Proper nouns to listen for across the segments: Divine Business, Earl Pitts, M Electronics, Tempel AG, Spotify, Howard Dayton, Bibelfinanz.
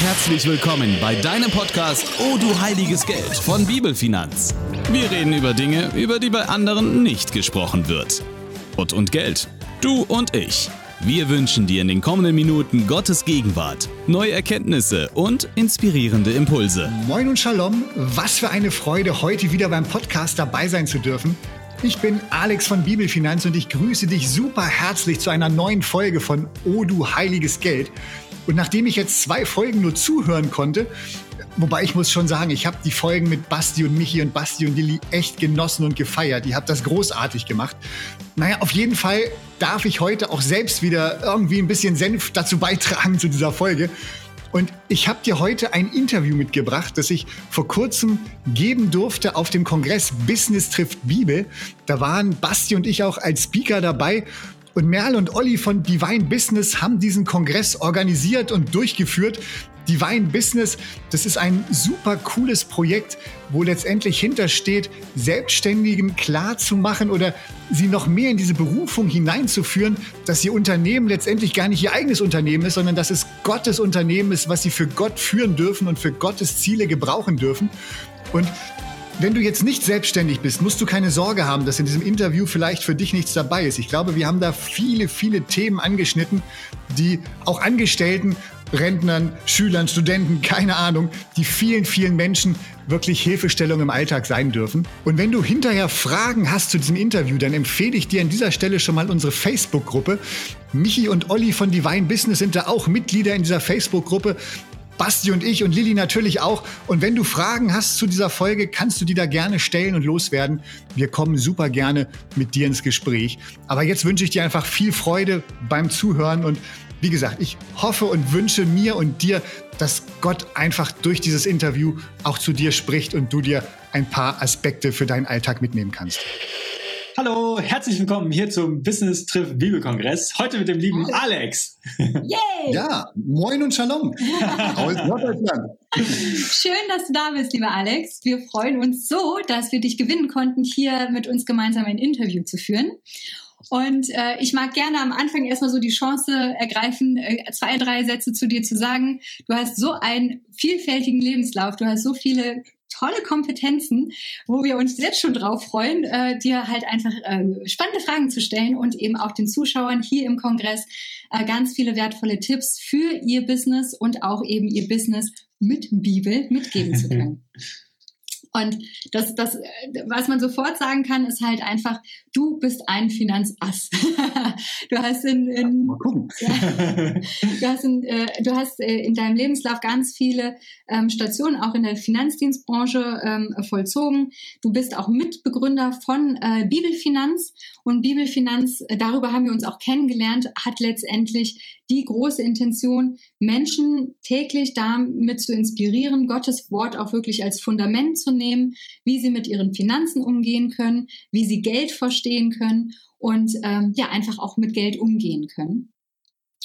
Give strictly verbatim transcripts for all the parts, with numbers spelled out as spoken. Herzlich willkommen bei deinem Podcast Oh du heiliges Geld von Bibelfinanz. Wir reden über Dinge, über die bei anderen nicht gesprochen wird. Gott und Geld. Du und ich. Wir wünschen dir in den kommenden Minuten Gottes Gegenwart, neue Erkenntnisse und inspirierende Impulse. Moin und Shalom, was für eine Freude, heute wieder beim Podcast dabei sein zu dürfen. Ich bin Alex von Bibelfinanz und ich grüße dich super herzlich zu einer neuen Folge von Oh du heiliges Geld. Und nachdem ich jetzt zwei Folgen nur zuhören konnte, wobei ich muss schon sagen, ich habe die Folgen mit Basti und Michi und Basti und Lilly echt genossen und gefeiert. Ihr habt das großartig gemacht. Naja, auf jeden Fall darf ich heute auch selbst wieder irgendwie ein bisschen Senf dazu beitragen zu dieser Folge. Und ich habe dir heute ein Interview mitgebracht, das ich vor kurzem geben durfte auf dem Kongress Business trifft Bibel. Da waren Basti und ich auch als Speaker dabei. Und Merl und Olli von Divine Business haben diesen Kongress organisiert und durchgeführt. Divine Business, das ist ein super cooles Projekt, wo letztendlich hintersteht, Selbstständigen klar zu machen oder sie noch mehr in diese Berufung hineinzuführen, dass ihr Unternehmen letztendlich gar nicht ihr eigenes Unternehmen ist, sondern dass es Gottes Unternehmen ist, was sie für Gott führen dürfen und für Gottes Ziele gebrauchen dürfen. Und wenn du jetzt nicht selbstständig bist, musst du keine Sorge haben, dass in diesem Interview vielleicht für dich nichts dabei ist. Ich glaube, wir haben da viele, viele Themen angeschnitten, die auch Angestellten, Rentnern, Schülern, Studenten, keine Ahnung, die vielen, vielen Menschen wirklich Hilfestellung im Alltag sein dürfen. Und wenn du hinterher Fragen hast zu diesem Interview, dann empfehle ich dir an dieser Stelle schon mal unsere Facebook-Gruppe. Michi und Olli von Divine Business sind da auch Mitglieder in dieser Facebook-Gruppe. Basti und ich und Lilly natürlich auch. Und wenn du Fragen hast zu dieser Folge, kannst du die da gerne stellen und loswerden. Wir kommen super gerne mit dir ins Gespräch. Aber jetzt wünsche ich dir einfach viel Freude beim Zuhören. Und wie gesagt, ich hoffe und wünsche mir und dir, dass Gott einfach durch dieses Interview auch zu dir spricht und du dir ein paar Aspekte für deinen Alltag mitnehmen kannst. Hallo, herzlich willkommen hier zum Business trifft Bibelkongress. Heute mit dem lieben Alex. Yay! Ja, moin und Shalom. Aus Norddeutschland. Schön, dass du da bist, lieber Alex. Wir freuen uns so, dass wir dich gewinnen konnten, hier mit uns gemeinsam ein Interview zu führen. Und äh, ich mag gerne am Anfang erstmal so die Chance ergreifen, äh, zwei, drei Sätze zu dir zu sagen. Du hast so einen vielfältigen Lebenslauf, du hast so viele tolle Kompetenzen, wo wir uns jetzt schon drauf freuen, äh, dir halt einfach äh, spannende Fragen zu stellen und eben auch den Zuschauern hier im Kongress äh, ganz viele wertvolle Tipps für ihr Business und auch eben ihr Business mit Bibel mitgeben zu können. Und das, das, was man sofort sagen kann, ist halt einfach, du bist ein Finanzass. Du hast in, in, ja, du hast in, äh, du hast äh, in deinem Lebenslauf ganz viele ähm, Stationen, auch in der Finanzdienstbranche ähm, vollzogen. Du bist auch Mitbegründer von äh, Bibelfinanz. Und Bibelfinanz, darüber haben wir uns auch kennengelernt, hat letztendlich die große Intention, Menschen täglich damit zu inspirieren, Gottes Wort auch wirklich als Fundament zu nehmen, wie sie mit ihren Finanzen umgehen können, wie sie Geld verstehen können und ähm, ja einfach auch mit Geld umgehen können.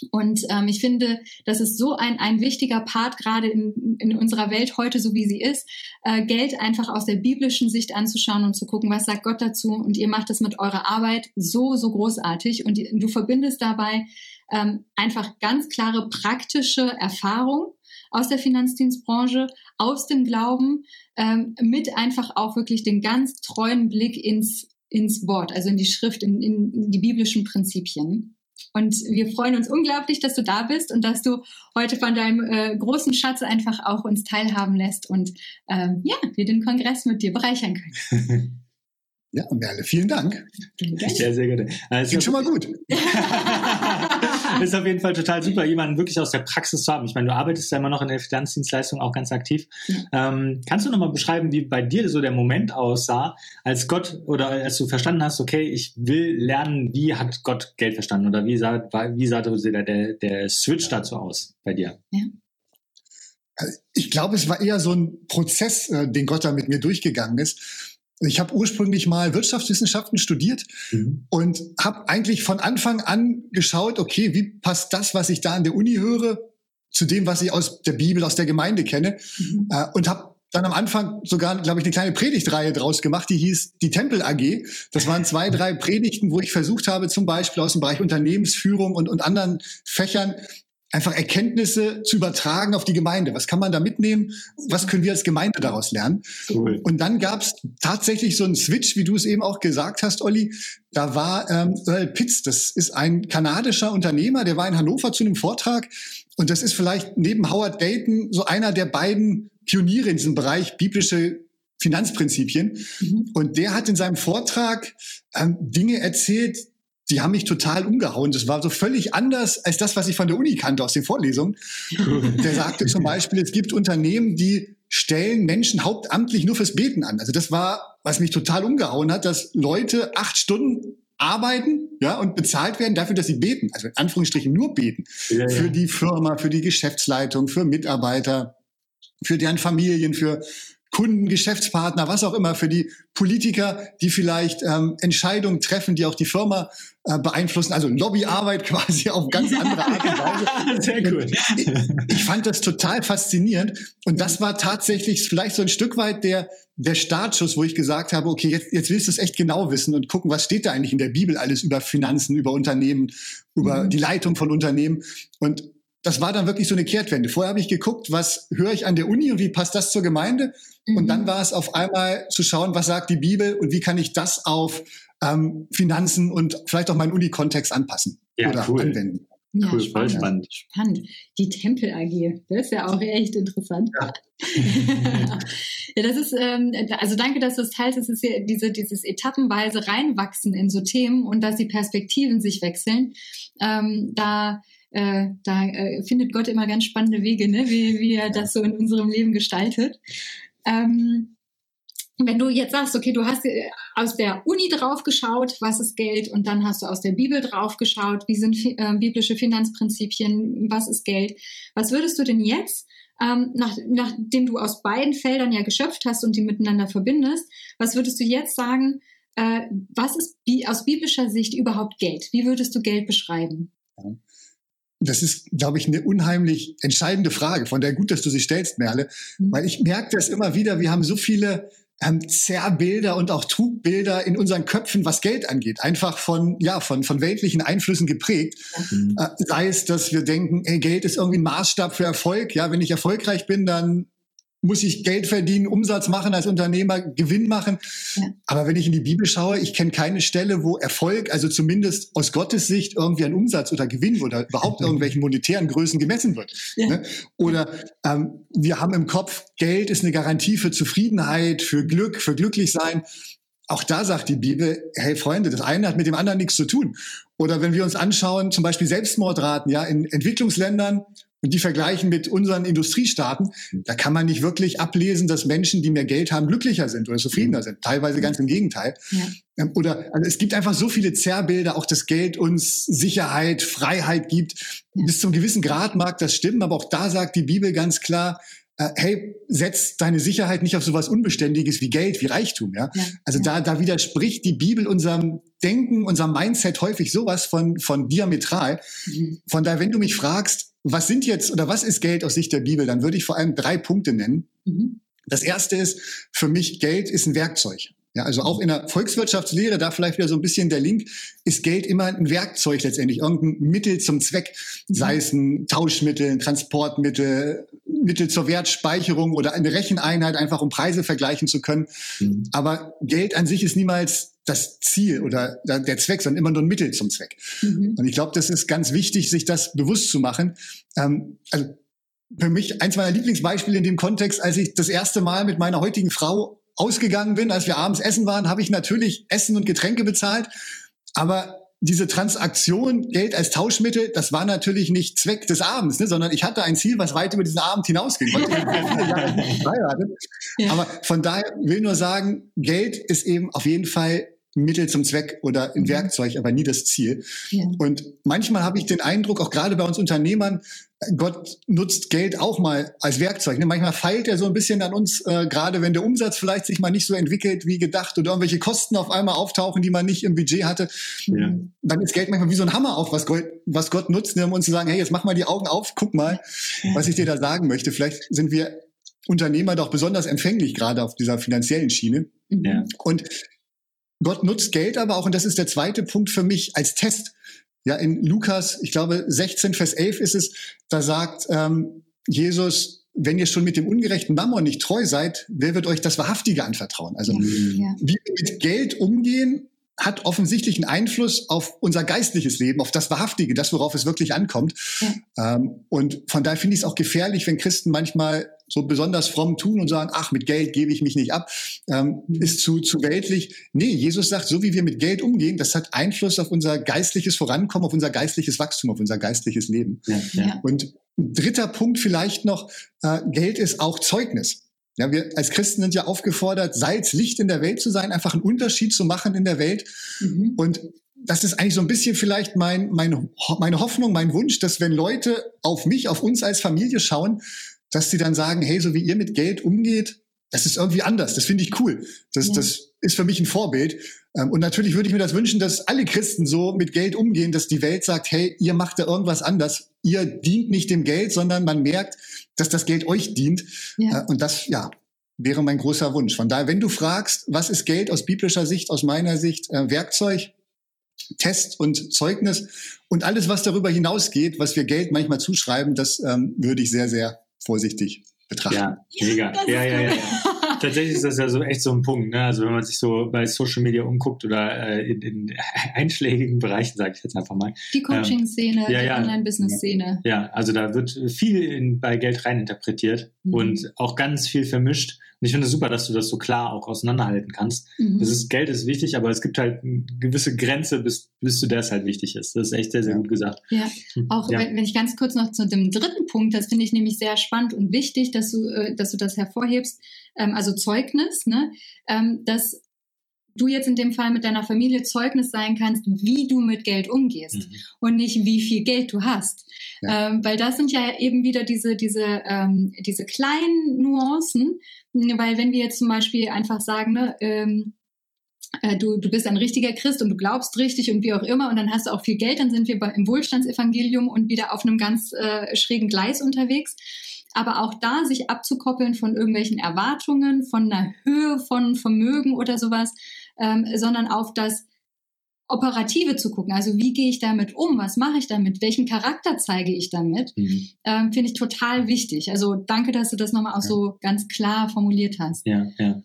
Und ähm, ich finde, das ist so ein, ein wichtiger Part, gerade in, in unserer Welt heute, so wie sie ist, äh, Geld einfach aus der biblischen Sicht anzuschauen und zu gucken, was sagt Gott dazu. Und ihr macht das mit eurer Arbeit so, so großartig. Und du verbindest dabei ähm, einfach ganz klare praktische Erfahrung aus der Finanzdienstbranche, aus dem Glauben, ähm, mit einfach auch wirklich den ganz treuen Blick ins, ins Wort, also in die Schrift, in, in die biblischen Prinzipien. Und wir freuen uns unglaublich, dass du da bist und dass du heute von deinem äh, großen Schatz einfach auch uns teilhaben lässt und ähm, ja, wir den Kongress mit dir bereichern können. Ja, Merle, vielen Dank. Sehr, sehr gerne. Also, Geht schon mal gut. Ist auf jeden Fall total super, jemanden wirklich aus der Praxis zu haben. Ich meine, du arbeitest ja immer noch in der Finanzdienstleistung auch ganz aktiv. Ja. Ähm, kannst du nochmal beschreiben, wie bei dir so der Moment aussah, als Gott oder als du verstanden hast, okay, ich will lernen, wie hat Gott Geld verstanden oder wie sah, wie sah der, der, der Switch dazu aus bei dir? Ja. Ich glaube, es war eher so ein Prozess, den Gott da mit mir durchgegangen ist. Ich habe ursprünglich mal Wirtschaftswissenschaften studiert mhm. und habe eigentlich von Anfang an geschaut, okay, wie passt das, was ich da an der Uni höre, zu dem, was ich aus der Bibel, aus der Gemeinde kenne. Mhm. Und habe dann am Anfang sogar, glaube ich, eine kleine Predigtreihe draus gemacht, die hieß die Tempel A G. Das waren zwei, drei Predigten, wo ich versucht habe, zum Beispiel aus dem Bereich Unternehmensführung und, und anderen Fächern einfach Erkenntnisse zu übertragen auf die Gemeinde. Was kann man da mitnehmen? Was können wir als Gemeinde daraus lernen? Cool. Und dann gab es tatsächlich so einen Switch, wie du es eben auch gesagt hast, Olli. Da war ähm, Earl Pitts, das ist ein kanadischer Unternehmer, der war in Hannover zu einem Vortrag. Und das ist vielleicht neben Howard Dayton so einer der beiden Pioniere in diesem Bereich biblische Finanzprinzipien. Mhm. Und der hat in seinem Vortrag ähm, Dinge erzählt, die haben mich total umgehauen. Das war so völlig anders als das, was ich von der Uni kannte aus den Vorlesungen. Der sagte zum Beispiel, es gibt Unternehmen, die stellen Menschen hauptamtlich nur fürs Beten an. Also das war, was mich total umgehauen hat, dass Leute acht Stunden arbeiten, ja, und bezahlt werden dafür, dass sie beten. Also in Anführungsstrichen nur beten. Ja, ja. Für die Firma, für die Geschäftsleitung, für Mitarbeiter, für deren Familien, für Kunden, Geschäftspartner, was auch immer, für die Politiker, die vielleicht ähm, Entscheidungen treffen, die auch die Firma äh, beeinflussen, also Lobbyarbeit quasi auf ganz andere Art und Weise. Sehr gut. Ich, ich fand das total faszinierend und das war tatsächlich vielleicht so ein Stück weit der der Startschuss, wo ich gesagt habe, okay, jetzt, jetzt willst du es echt genau wissen und gucken, was steht da eigentlich in der Bibel alles über Finanzen, über Unternehmen, über mhm. die Leitung von Unternehmen. Und das war dann wirklich so eine Kehrtwende. Vorher habe ich geguckt, was höre ich an der Uni und wie passt das zur Gemeinde? Mhm. Und dann war es auf einmal zu schauen, was sagt die Bibel und wie kann ich das auf ähm, Finanzen und vielleicht auch meinen Uni-Kontext anpassen ja, oder cool. anwenden. Ja, cool, spannend. spannend. Spannend. Die Tempel A G, das ist ja auch echt interessant. Ja. Ja, das ist, ähm, also danke, dass du es teilst. Es ist ja diese, dieses etappenweise Reinwachsen in so Themen und dass die Perspektiven sich wechseln. Ähm, da Äh, da äh, findet Gott immer ganz spannende Wege, ne? wie, wie er das so in unserem Leben gestaltet. Ähm, wenn du jetzt sagst, okay, du hast aus der Uni drauf geschaut, was ist Geld, und dann hast du aus der Bibel drauf geschaut, wie sind äh, biblische Finanzprinzipien, was ist Geld, was würdest du denn jetzt, ähm, nach, nachdem du aus beiden Feldern ja geschöpft hast und die miteinander verbindest, was würdest du jetzt sagen, äh, was ist bi- aus biblischer Sicht überhaupt Geld? Wie würdest du Geld beschreiben? Ja. Das ist, glaube ich, eine unheimlich entscheidende Frage, von der gut, dass du sie stellst, Merle, weil ich merke das immer wieder, wir haben so viele ähm, Zerrbilder und auch Trugbilder in unseren Köpfen, was Geld angeht, einfach von, ja, von, von weltlichen Einflüssen geprägt, mhm. äh, sei es, dass wir denken, ey, Geld ist irgendwie ein Maßstab für Erfolg, ja, wenn ich erfolgreich bin, dann muss ich Geld verdienen, Umsatz machen als Unternehmer, Gewinn machen. Ja. Aber wenn ich in die Bibel schaue, ich kenne keine Stelle, wo Erfolg, also zumindest aus Gottes Sicht, irgendwie ein Umsatz oder Gewinn oder überhaupt irgendwelchen monetären Größen gemessen wird. Ja. Ne? Oder ähm, wir haben im Kopf, Geld ist eine Garantie für Zufriedenheit, für Glück, für Glücklichsein. Auch da sagt die Bibel, hey Freunde, das eine hat mit dem anderen nichts zu tun. Oder wenn wir uns anschauen, zum Beispiel Selbstmordraten, ja, in Entwicklungsländern, und die vergleichen mit unseren Industriestaaten, da kann man nicht wirklich ablesen, dass Menschen, die mehr Geld haben, glücklicher sind oder zufriedener sind. Teilweise ganz im Gegenteil. Ja. Oder also es gibt einfach so viele Zerrbilder, auch dass Geld uns Sicherheit, Freiheit gibt. Ja. Bis zum gewissen Grad mag das stimmen, aber auch da sagt die Bibel ganz klar, äh, hey, setz deine Sicherheit nicht auf sowas Unbeständiges wie Geld, wie Reichtum. Ja? Ja. Also ja. Da, da widerspricht die Bibel unserem Denken, unserem Mindset häufig sowas von, von diametral. Mhm. Von daher, wenn du mich fragst, was sind jetzt oder was ist Geld aus Sicht der Bibel? Dann würde ich vor allem drei Punkte nennen. Mhm. Das erste ist für mich, Geld ist ein Werkzeug. Ja, also auch in der Volkswirtschaftslehre, da vielleicht wieder so ein bisschen der Link, ist Geld immer ein Werkzeug letztendlich, irgendein Mittel zum Zweck, sei es ein Tauschmittel, ein Transportmittel, Mittel zur Wertspeicherung oder eine Recheneinheit, einfach um Preise vergleichen zu können. Mhm. Aber Geld an sich ist niemals das Ziel oder der Zweck, sondern immer nur ein Mittel zum Zweck. Mhm. Und ich glaube, das ist ganz wichtig, sich das bewusst zu machen. Ähm, also für mich eins meiner Lieblingsbeispiele in dem Kontext, als ich das erste Mal mit meiner heutigen Frau ausgegangen bin, als wir abends essen waren, habe ich natürlich Essen und Getränke bezahlt, aber diese Transaktion, Geld als Tauschmittel, das war natürlich nicht Zweck des Abends, ne, sondern ich hatte ein Ziel, was weit über diesen Abend hinausging. Aber von daher will nur sagen, Geld ist eben auf jeden Fall ein Mittel zum Zweck oder ein Werkzeug, aber nie das Ziel. Ja. Und manchmal habe ich den Eindruck, auch gerade bei uns Unternehmern, Gott nutzt Geld auch mal als Werkzeug. Ne? Manchmal feilt er so ein bisschen an uns, äh, gerade wenn der Umsatz vielleicht sich mal nicht so entwickelt wie gedacht oder irgendwelche Kosten auf einmal auftauchen, die man nicht im Budget hatte. Ja. Dann ist Geld manchmal wie so ein Hammer auch, was Gott, was Gott nutzt, ne? Um uns zu sagen, hey, jetzt mach mal die Augen auf, guck mal, ja. was ich dir da sagen möchte. Vielleicht sind wir Unternehmer doch besonders empfänglich, gerade auf dieser finanziellen Schiene. Ja. Und Gott nutzt Geld aber auch, und das ist der zweite Punkt für mich, als Test. Ja, in Lukas, ich glaube, sechzehn, Vers elf ist es, da sagt ähm, Jesus, wenn ihr schon mit dem ungerechten Mammon nicht treu seid, wer wird euch das Wahrhaftige anvertrauen? Also, ja. Wie wir mit Geld umgehen, hat offensichtlich einen Einfluss auf unser geistliches Leben, auf das Wahrhaftige, das, worauf es wirklich ankommt. Ja. Ähm, und von daher finde ich es auch gefährlich, wenn Christen manchmal so besonders fromm tun und sagen, ach, mit Geld gebe ich mich nicht ab, ähm, ist zu, zu weltlich. Nee, Jesus sagt, so wie wir mit Geld umgehen, das hat Einfluss auf unser geistliches Vorankommen, auf unser geistliches Wachstum, auf unser geistliches Leben. Ja, ja. Und dritter Punkt vielleicht noch, äh, Geld ist auch Zeugnis. Ja, wir als Christen sind ja aufgefordert, Salz, Licht in der Welt zu sein, einfach einen Unterschied zu machen in der Welt. Mhm. Und das ist eigentlich so ein bisschen vielleicht mein, mein, meine Hoffnung, mein Wunsch, dass wenn Leute auf mich, auf uns als Familie schauen, dass sie dann sagen, hey, so wie ihr mit Geld umgeht, das ist irgendwie anders, das finde ich cool. Das, ja. das ist für mich ein Vorbild. Und natürlich würde ich mir das wünschen, dass alle Christen so mit Geld umgehen, dass die Welt sagt, hey, ihr macht da irgendwas anders. Ihr dient nicht dem Geld, sondern man merkt, dass das Geld euch dient. Ja. Und das, ja, wäre mein großer Wunsch. Von daher, wenn du fragst, was ist Geld aus biblischer Sicht, aus meiner Sicht, Werkzeug, Test und Zeugnis und alles, was darüber hinausgeht, was wir Geld manchmal zuschreiben, das ähm, würde ich sehr, sehr vorsichtig betrachten. Ja, mega. Ja, ja, ja, ja. Tatsächlich ist das ja so echt so ein Punkt, ne? Also wenn man sich so bei Social Media umguckt oder äh, in, in einschlägigen Bereichen, sage ich jetzt einfach mal. Die Coaching-Szene, ähm, ja, die ja, Online-Business-Szene. Ja, also da wird viel in, bei Geld reininterpretiert mhm. und auch ganz viel vermischt. Und ich finde es super, dass du das so klar auch auseinanderhalten kannst. Mhm. Das ist, Geld ist wichtig, aber es gibt halt eine gewisse Grenze, bis, bis zu der es halt wichtig ist. Das ist echt sehr, sehr gut gesagt. Ja, auch ja. Wenn, wenn ich ganz kurz noch zu dem dritten Punkt, das finde ich nämlich sehr spannend und wichtig, dass du, dass du das hervorhebst, ähm, also Zeugnis, ne? ähm, dass du jetzt in dem Fall mit deiner Familie Zeugnis sein kannst, wie du mit Geld umgehst mhm. und nicht, wie viel Geld du hast. Ja. Ähm, weil das sind ja eben wieder diese, diese, ähm, diese kleinen Nuancen, weil wenn wir jetzt zum Beispiel einfach sagen, ne, ähm, äh, du, du bist ein richtiger Christ und du glaubst richtig und wie auch immer und dann hast du auch viel Geld, dann sind wir bei, im Wohlstandsevangelium und wieder auf einem ganz äh, schrägen Gleis unterwegs. Aber auch da sich abzukoppeln von irgendwelchen Erwartungen, von einer Höhe, von Vermögen oder sowas, ähm, sondern auf das Operative zu gucken. Also wie gehe ich damit um? Was mache ich damit? Welchen Charakter zeige ich damit? Mhm. Ähm, finde ich total wichtig. Also danke, dass du das nochmal auch ja. so ganz klar formuliert hast. Ja, ja.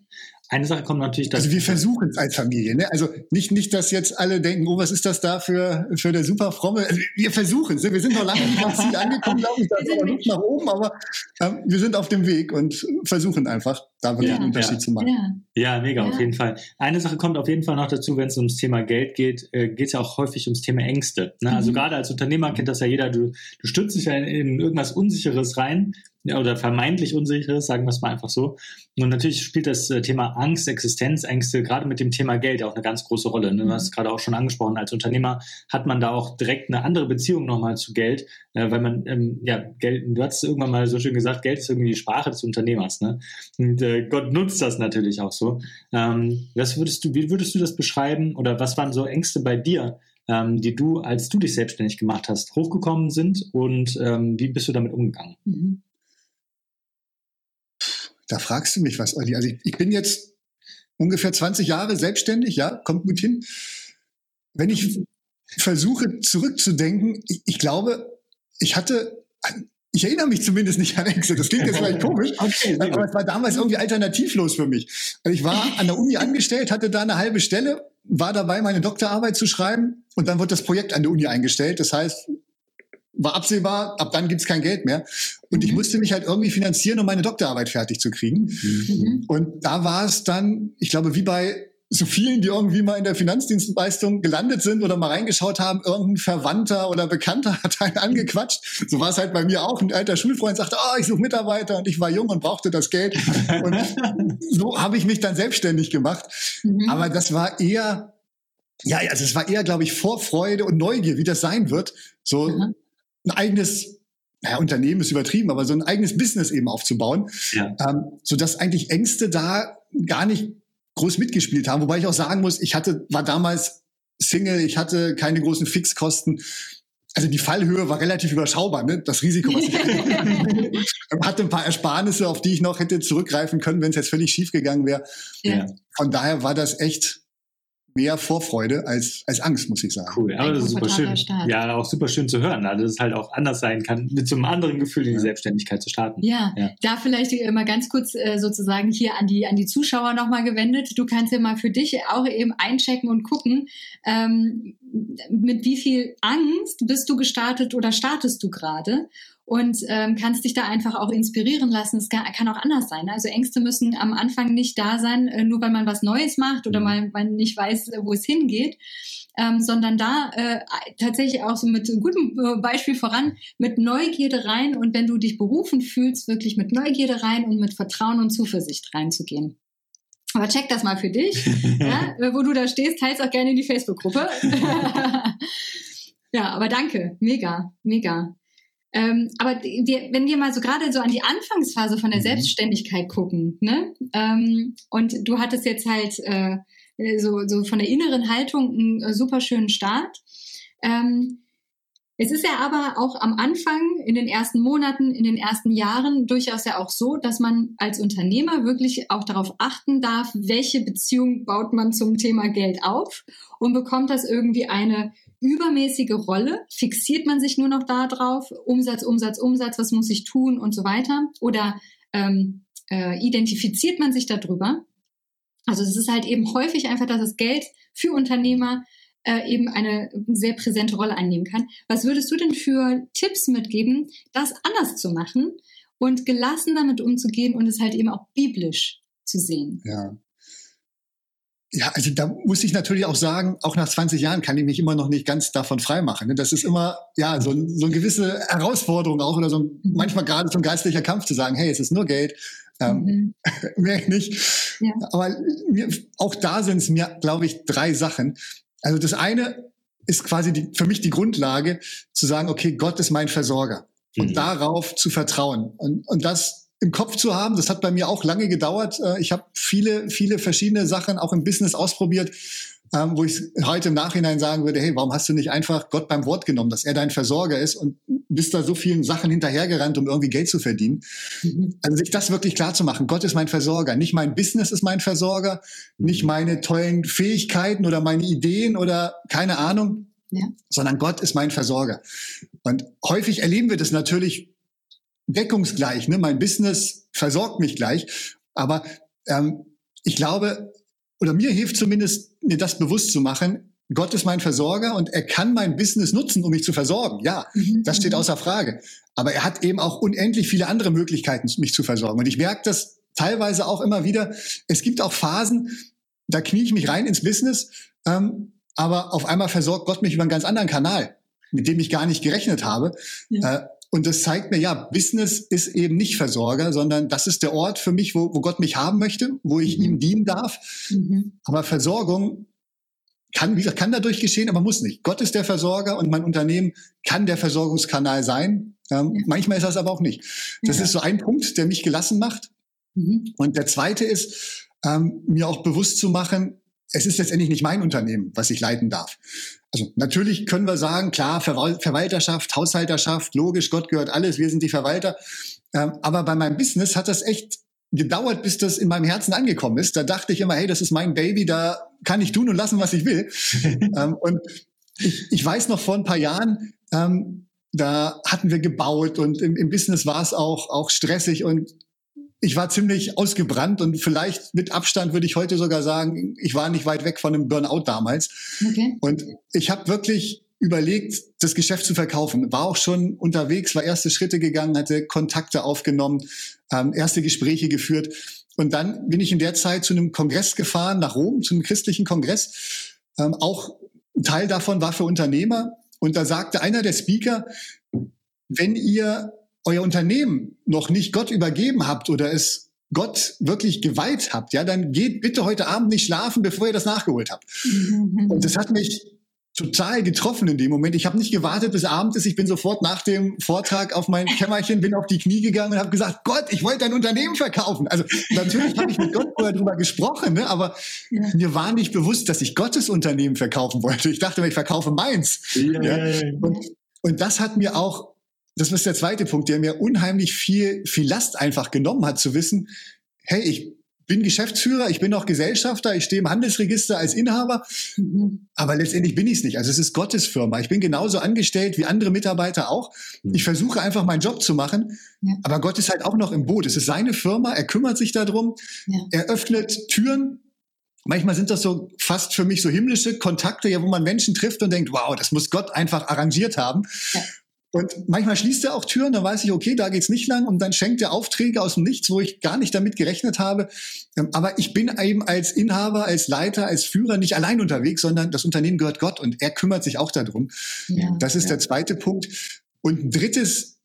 Eine Sache kommt natürlich dazu. Also wir versuchen es als Familie, ne? Also nicht, nicht, dass jetzt alle denken, oh, was ist das da für, für der super fromme. Also wir versuchen es. Wir sind noch lange nicht am Ziel angekommen, glaube ich, da ist noch nicht nach oben, aber ähm, wir sind auf dem Weg und versuchen einfach, da wirklich ja, einen Unterschied ja. zu machen. Ja, ja mega, ja. auf jeden Fall. Eine Sache kommt auf jeden Fall noch dazu, wenn es ums Thema Geld geht, äh, geht es ja auch häufig ums Thema Ängste. Ne? Mhm. Also gerade als Unternehmer kennt das ja jeder, du, du stürzt dich ja in, in irgendwas Unsicheres rein, oder vermeintlich Unsicheres, sagen wir es mal einfach so. Und natürlich spielt das Thema Angst, Existenzängste, gerade mit dem Thema Geld auch eine ganz große Rolle. Ne? Du hast es gerade auch schon angesprochen, als Unternehmer hat man da auch direkt eine andere Beziehung nochmal zu Geld, weil man, ähm, ja, Geld, du hast irgendwann mal so schön gesagt, Geld ist irgendwie die Sprache des Unternehmers. Ne? Und äh, Gott nutzt das natürlich auch so. Ähm, was würdest du, wie würdest du das beschreiben oder was waren so Ängste bei dir, ähm, die du, als du dich selbstständig gemacht hast, hochgekommen sind und ähm, wie bist du damit umgegangen? Mhm. Da fragst du mich was, Olli. Also ich, ich bin jetzt ungefähr zwanzig Jahre selbstständig, ja, kommt gut hin. Wenn ich versuche zurückzudenken, ich, ich glaube, ich hatte, ich erinnere mich zumindest nicht an Ängste. Das klingt jetzt vielleicht komisch, okay, aber es war damals irgendwie alternativlos für mich. Also ich war an der Uni angestellt, hatte da eine halbe Stelle, war dabei, meine Doktorarbeit zu schreiben und dann wurde das Projekt an der Uni eingestellt. Das heißt, war absehbar, ab dann gibt's kein Geld mehr. Und mhm. ich musste mich halt irgendwie finanzieren, um meine Doktorarbeit fertig zu kriegen. Mhm. Und da war es dann, ich glaube, wie bei so vielen, die irgendwie mal in der Finanzdienstleistung gelandet sind oder mal reingeschaut haben, irgendein Verwandter oder Bekannter hat einen angequatscht. So war es halt bei mir auch. Ein alter Schulfreund sagte, oh, ich suche Mitarbeiter und ich war jung und brauchte das Geld. Und so habe ich mich dann selbstständig gemacht. Mhm. Aber das war eher, ja, also es war eher, glaube ich, Vorfreude und Neugier, wie das sein wird. So, mhm. ein eigenes, naja, Unternehmen ist übertrieben, aber so ein eigenes Business eben aufzubauen, ja. ähm, sodass eigentlich Ängste da gar nicht groß mitgespielt haben. Wobei ich auch sagen muss, ich hatte, war damals Single, ich hatte keine großen Fixkosten. Also die Fallhöhe war relativ überschaubar, ne? Das Risiko, was ich hatte. hatte ein paar Ersparnisse, auf die ich noch hätte zurückgreifen können, wenn es jetzt völlig schief gegangen wäre. Ja. Von daher war das echt mehr Vorfreude als, als Angst, muss ich sagen. Cool, aber das ist super schön. Start. Ja, auch super schön zu hören, also dass es halt auch anders sein kann, mit so einem anderen Gefühl in die ja. Selbstständigkeit zu starten. Ja. ja, da vielleicht mal ganz kurz äh, sozusagen hier an die, an die Zuschauer nochmal gewendet. Du kannst ja mal für dich auch eben einchecken und gucken, ähm, mit wie viel Angst bist du gestartet oder startest du gerade? Und ähm, kannst dich da einfach auch inspirieren lassen. Es kann, kann auch anders sein. Also Ängste müssen am Anfang nicht da sein, äh, nur weil man was Neues macht oder weil man nicht weiß, wo es hingeht, ähm, sondern da äh, tatsächlich auch so mit gutem Beispiel voran, mit Neugierde rein. Und wenn du dich berufen fühlst, wirklich mit Neugierde rein und mit Vertrauen und Zuversicht reinzugehen. Aber check das mal für dich, ja, wo du da stehst. Teils auch gerne in die Facebook-Gruppe. Ja, aber danke. Mega, mega. Ähm, aber wir, wenn wir mal so gerade so an die Anfangsphase von der Selbstständigkeit gucken, ne? Ähm, und du hattest jetzt halt äh, so, so von der inneren Haltung einen äh, super schönen Start. Ähm, es ist ja aber auch am Anfang, in den ersten Monaten, in den ersten Jahren durchaus ja auch so, dass man als Unternehmer wirklich auch darauf achten darf, welche Beziehung baut man zum Thema Geld auf und bekommt das irgendwie eine übermäßige Rolle, fixiert man sich nur noch da drauf, Umsatz, Umsatz, Umsatz, was muss ich tun und so weiter, oder ähm, äh, identifiziert man sich darüber. Also es ist halt eben häufig einfach, dass das Geld für Unternehmer äh, eben eine sehr präsente Rolle einnehmen kann. Was würdest du denn für Tipps mitgeben, das anders zu machen und gelassen damit umzugehen und es halt eben auch biblisch zu sehen? Ja. Ja, also da muss ich natürlich auch sagen, auch nach zwanzig Jahren kann ich mich immer noch nicht ganz davon freimachen. Das ist immer ja so, ein, so eine gewisse Herausforderung auch oder so ein, manchmal gerade so ein geistlicher Kampf zu sagen, hey, es ist nur Geld, ähm, mhm. mehr nicht. Ja. Aber mir, auch da sind es mir, glaube ich, drei Sachen. Also das eine ist quasi die, für mich die Grundlage zu sagen, okay, Gott ist mein Versorger und mhm. darauf zu vertrauen und, und das im Kopf zu haben. Das hat bei mir auch lange gedauert. Ich habe viele, viele verschiedene Sachen auch im Business ausprobiert, wo ich heute im Nachhinein sagen würde, hey, warum hast du nicht einfach Gott beim Wort genommen, dass er dein Versorger ist und bist da so vielen Sachen hinterhergerannt, um irgendwie Geld zu verdienen. Also sich das wirklich klar zu machen, Gott ist mein Versorger, nicht mein Business ist mein Versorger, nicht meine tollen Fähigkeiten oder meine Ideen oder keine Ahnung, ja. sondern Gott ist mein Versorger. Und häufig erleben wir das natürlich deckungsgleich, ne? Mein Business versorgt mich gleich, aber ähm, ich glaube, oder mir hilft zumindest, mir das bewusst zu machen, Gott ist mein Versorger und er kann mein Business nutzen, um mich zu versorgen. Ja, mhm. das steht außer Frage. Aber er hat eben auch unendlich viele andere Möglichkeiten, mich zu versorgen. Und ich merke das teilweise auch immer wieder. Es gibt auch Phasen, da knie ich mich rein ins Business, ähm, aber auf einmal versorgt Gott mich über einen ganz anderen Kanal, mit dem ich gar nicht gerechnet habe. Ja. Äh, Und das zeigt mir, ja, Business ist eben nicht Versorger, sondern das ist der Ort für mich, wo, wo Gott mich haben möchte, wo ich mhm. ihm dienen darf. Mhm. Aber Versorgung kann, wie gesagt, kann dadurch geschehen, aber muss nicht. Gott ist der Versorger und mein Unternehmen kann der Versorgungskanal sein. Ähm, ja. Manchmal ist das aber auch nicht. Das ja. ist so ein Punkt, der mich gelassen macht. Mhm. Und der zweite ist, ähm, mir auch bewusst zu machen, es ist letztendlich nicht mein Unternehmen, was ich leiten darf. Also natürlich können wir sagen, klar, Verwal- Verwalterschaft, Haushalterschaft, logisch, Gott gehört alles, wir sind die Verwalter. Ähm, aber bei meinem Business hat das echt gedauert, bis das in meinem Herzen angekommen ist. Da dachte ich immer, hey, das ist mein Baby, da kann ich tun und lassen, was ich will. ähm, und ich, ich weiß noch vor ein paar Jahren, ähm, da hatten wir gebaut und im, im Business war es auch, auch stressig und ich war ziemlich ausgebrannt und vielleicht mit Abstand würde ich heute sogar sagen, ich war nicht weit weg von einem Burnout damals. Okay. Und ich habe wirklich überlegt, das Geschäft zu verkaufen. War auch schon unterwegs, war erste Schritte gegangen, hatte Kontakte aufgenommen, ähm, erste Gespräche geführt. Und dann bin ich in der Zeit zu einem Kongress gefahren, nach Rom, zu einem christlichen Kongress. Ähm, auch ein Teil davon war für Unternehmer. Und da sagte einer der Speaker, wenn ihr euer Unternehmen noch nicht Gott übergeben habt oder es Gott wirklich geweiht habt, ja, dann geht bitte heute Abend nicht schlafen, bevor ihr das nachgeholt habt. Und das hat mich total getroffen in dem Moment. Ich habe nicht gewartet, bis Abend ist. Ich bin sofort nach dem Vortrag auf mein Kämmerchen, bin auf die Knie gegangen und habe gesagt, Gott, ich wollte dein Unternehmen verkaufen. Also natürlich habe ich mit Gott vorher drüber gesprochen, ne? aber ja. mir war nicht bewusst, dass ich Gottes Unternehmen verkaufen wollte. Ich dachte, ich verkaufe meins. Ja. Ja. Und, und das hat mir auch Das ist der zweite Punkt, der mir unheimlich viel, viel Last einfach genommen hat, zu wissen, hey, ich bin Geschäftsführer, ich bin auch Gesellschafter, ich stehe im Handelsregister als Inhaber, aber letztendlich bin ich es nicht. Also es ist Gottes Firma. Ich bin genauso angestellt wie andere Mitarbeiter auch. Ich versuche einfach meinen Job zu machen, ja. aber Gott ist halt auch noch im Boot. Es ist seine Firma, er kümmert sich darum, ja. er öffnet Türen. Manchmal sind das so fast für mich so himmlische Kontakte, ja, wo man Menschen trifft und denkt, wow, das muss Gott einfach arrangiert haben. Ja. Und manchmal schließt er auch Türen, dann weiß ich, okay, da geht's nicht lang, und dann schenkt er Aufträge aus dem Nichts, wo ich gar nicht damit gerechnet habe. Aber ich bin eben als Inhaber, als Leiter, als Führer nicht allein unterwegs, sondern das Unternehmen gehört Gott und er kümmert sich auch darum. Ja, das ist ja. der zweite Punkt. Und ein drittes,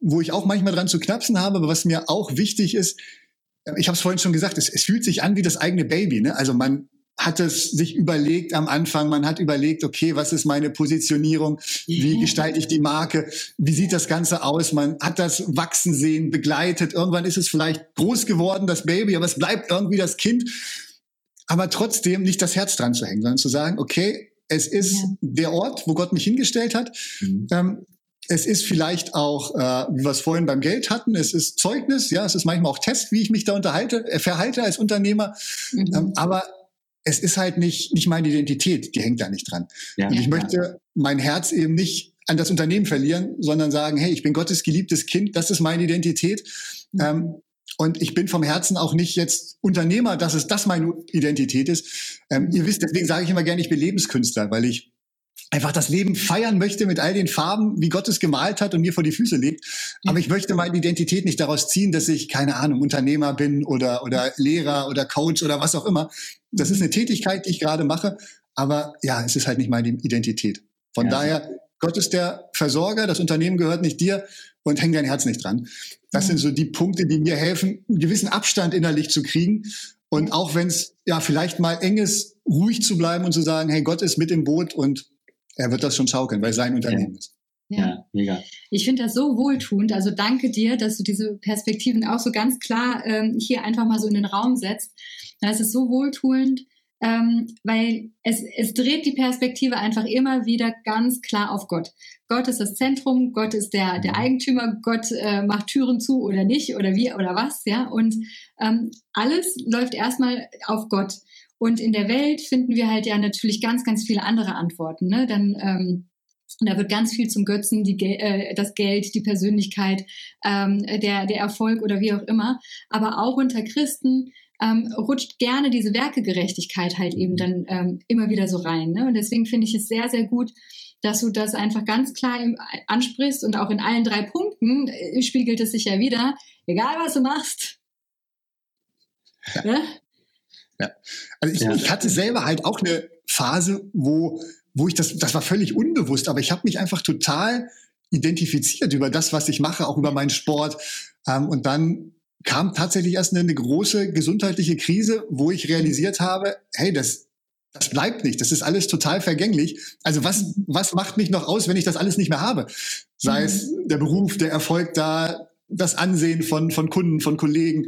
wo ich auch manchmal dran zu knapsen habe, aber was mir auch wichtig ist, ich habe es vorhin schon gesagt, es, es fühlt sich an wie das eigene Baby, ne? Also man hat es sich überlegt am Anfang, man hat überlegt, okay, was ist meine Positionierung, wie gestalte ich die Marke, wie sieht das Ganze aus, man hat das wachsen sehen, begleitet, irgendwann ist es vielleicht groß geworden, das Baby, aber es bleibt irgendwie das Kind, aber trotzdem nicht das Herz dran zu hängen, sondern zu sagen, okay, es ist ja. der Ort, wo Gott mich hingestellt hat, mhm. ähm, es ist vielleicht auch, äh, wie wir es vorhin beim Geld hatten, es ist Zeugnis, ja, es ist manchmal auch Test, wie ich mich da unterhalte, äh, verhalte als Unternehmer, mhm. ähm, aber es ist halt nicht, nicht meine Identität, die hängt da nicht dran. Ja, und ich möchte ja. mein Herz eben nicht an das Unternehmen verlieren, sondern sagen, hey, ich bin Gottes geliebtes Kind, das ist meine Identität. Mhm. Ähm, und ich bin vom Herzen auch nicht jetzt Unternehmer, dass es das meine Identität ist. Ähm, ihr wisst, deswegen sage ich immer gerne, ich bin Lebenskünstler, weil ich einfach das Leben feiern möchte mit all den Farben, wie Gott es gemalt hat und mir vor die Füße legt. Aber ich möchte meine Identität nicht daraus ziehen, dass ich, keine Ahnung, Unternehmer bin oder oder Lehrer oder Coach oder was auch immer. Das ist eine Tätigkeit, die ich gerade mache, aber ja, es ist halt nicht meine Identität. Von ja. daher, Gott ist der Versorger, das Unternehmen gehört nicht dir und häng dein Herz nicht dran. Das sind so die Punkte, die mir helfen, einen gewissen Abstand innerlich zu kriegen. Und auch wenn es ja vielleicht mal eng ist, ruhig zu bleiben und zu sagen, hey, Gott ist mit im Boot und er wird das schon schaukeln, weil sein Unternehmen ja. ist. Ja. ja, mega. Ich finde das so wohltuend. Also danke dir, dass du diese Perspektiven auch so ganz klar ähm, hier einfach mal so in den Raum setzt. Das ist so wohltuend, ähm, weil es, es dreht die Perspektive einfach immer wieder ganz klar auf Gott. Gott ist das Zentrum, Gott ist der, der Eigentümer, Gott äh, macht Türen zu oder nicht oder wie oder was. Ja? Und ähm, alles läuft erstmal auf Gott. Und in der Welt finden wir halt ja natürlich ganz, ganz viele andere Antworten. Ne? Dann, ähm, da wird ganz viel zum Götzen, die, äh, das Geld, die Persönlichkeit, ähm, der, der Erfolg oder wie auch immer. Aber auch unter Christen ähm, rutscht gerne diese Werkegerechtigkeit halt eben dann ähm, immer wieder so rein. Ne? Und deswegen finde ich es sehr, sehr gut, dass du das einfach ganz klar im, ansprichst. Und auch in allen drei Punkten äh, spiegelt es sich ja wieder, egal was du machst. Ja. Ne? Ja. Also ich, ja. ich hatte selber halt auch eine Phase, wo wo ich das, das war völlig unbewusst, aber ich habe mich einfach total identifiziert über das, was ich mache, auch über meinen Sport. Ähm, und dann kam tatsächlich erst eine, eine große gesundheitliche Krise, wo ich realisiert habe, hey, das das bleibt nicht, das ist alles total vergänglich. Also was was macht mich noch aus, wenn ich das alles nicht mehr habe? Sei mhm. es der Beruf, der Erfolg da, das Ansehen von von Kunden, von Kollegen,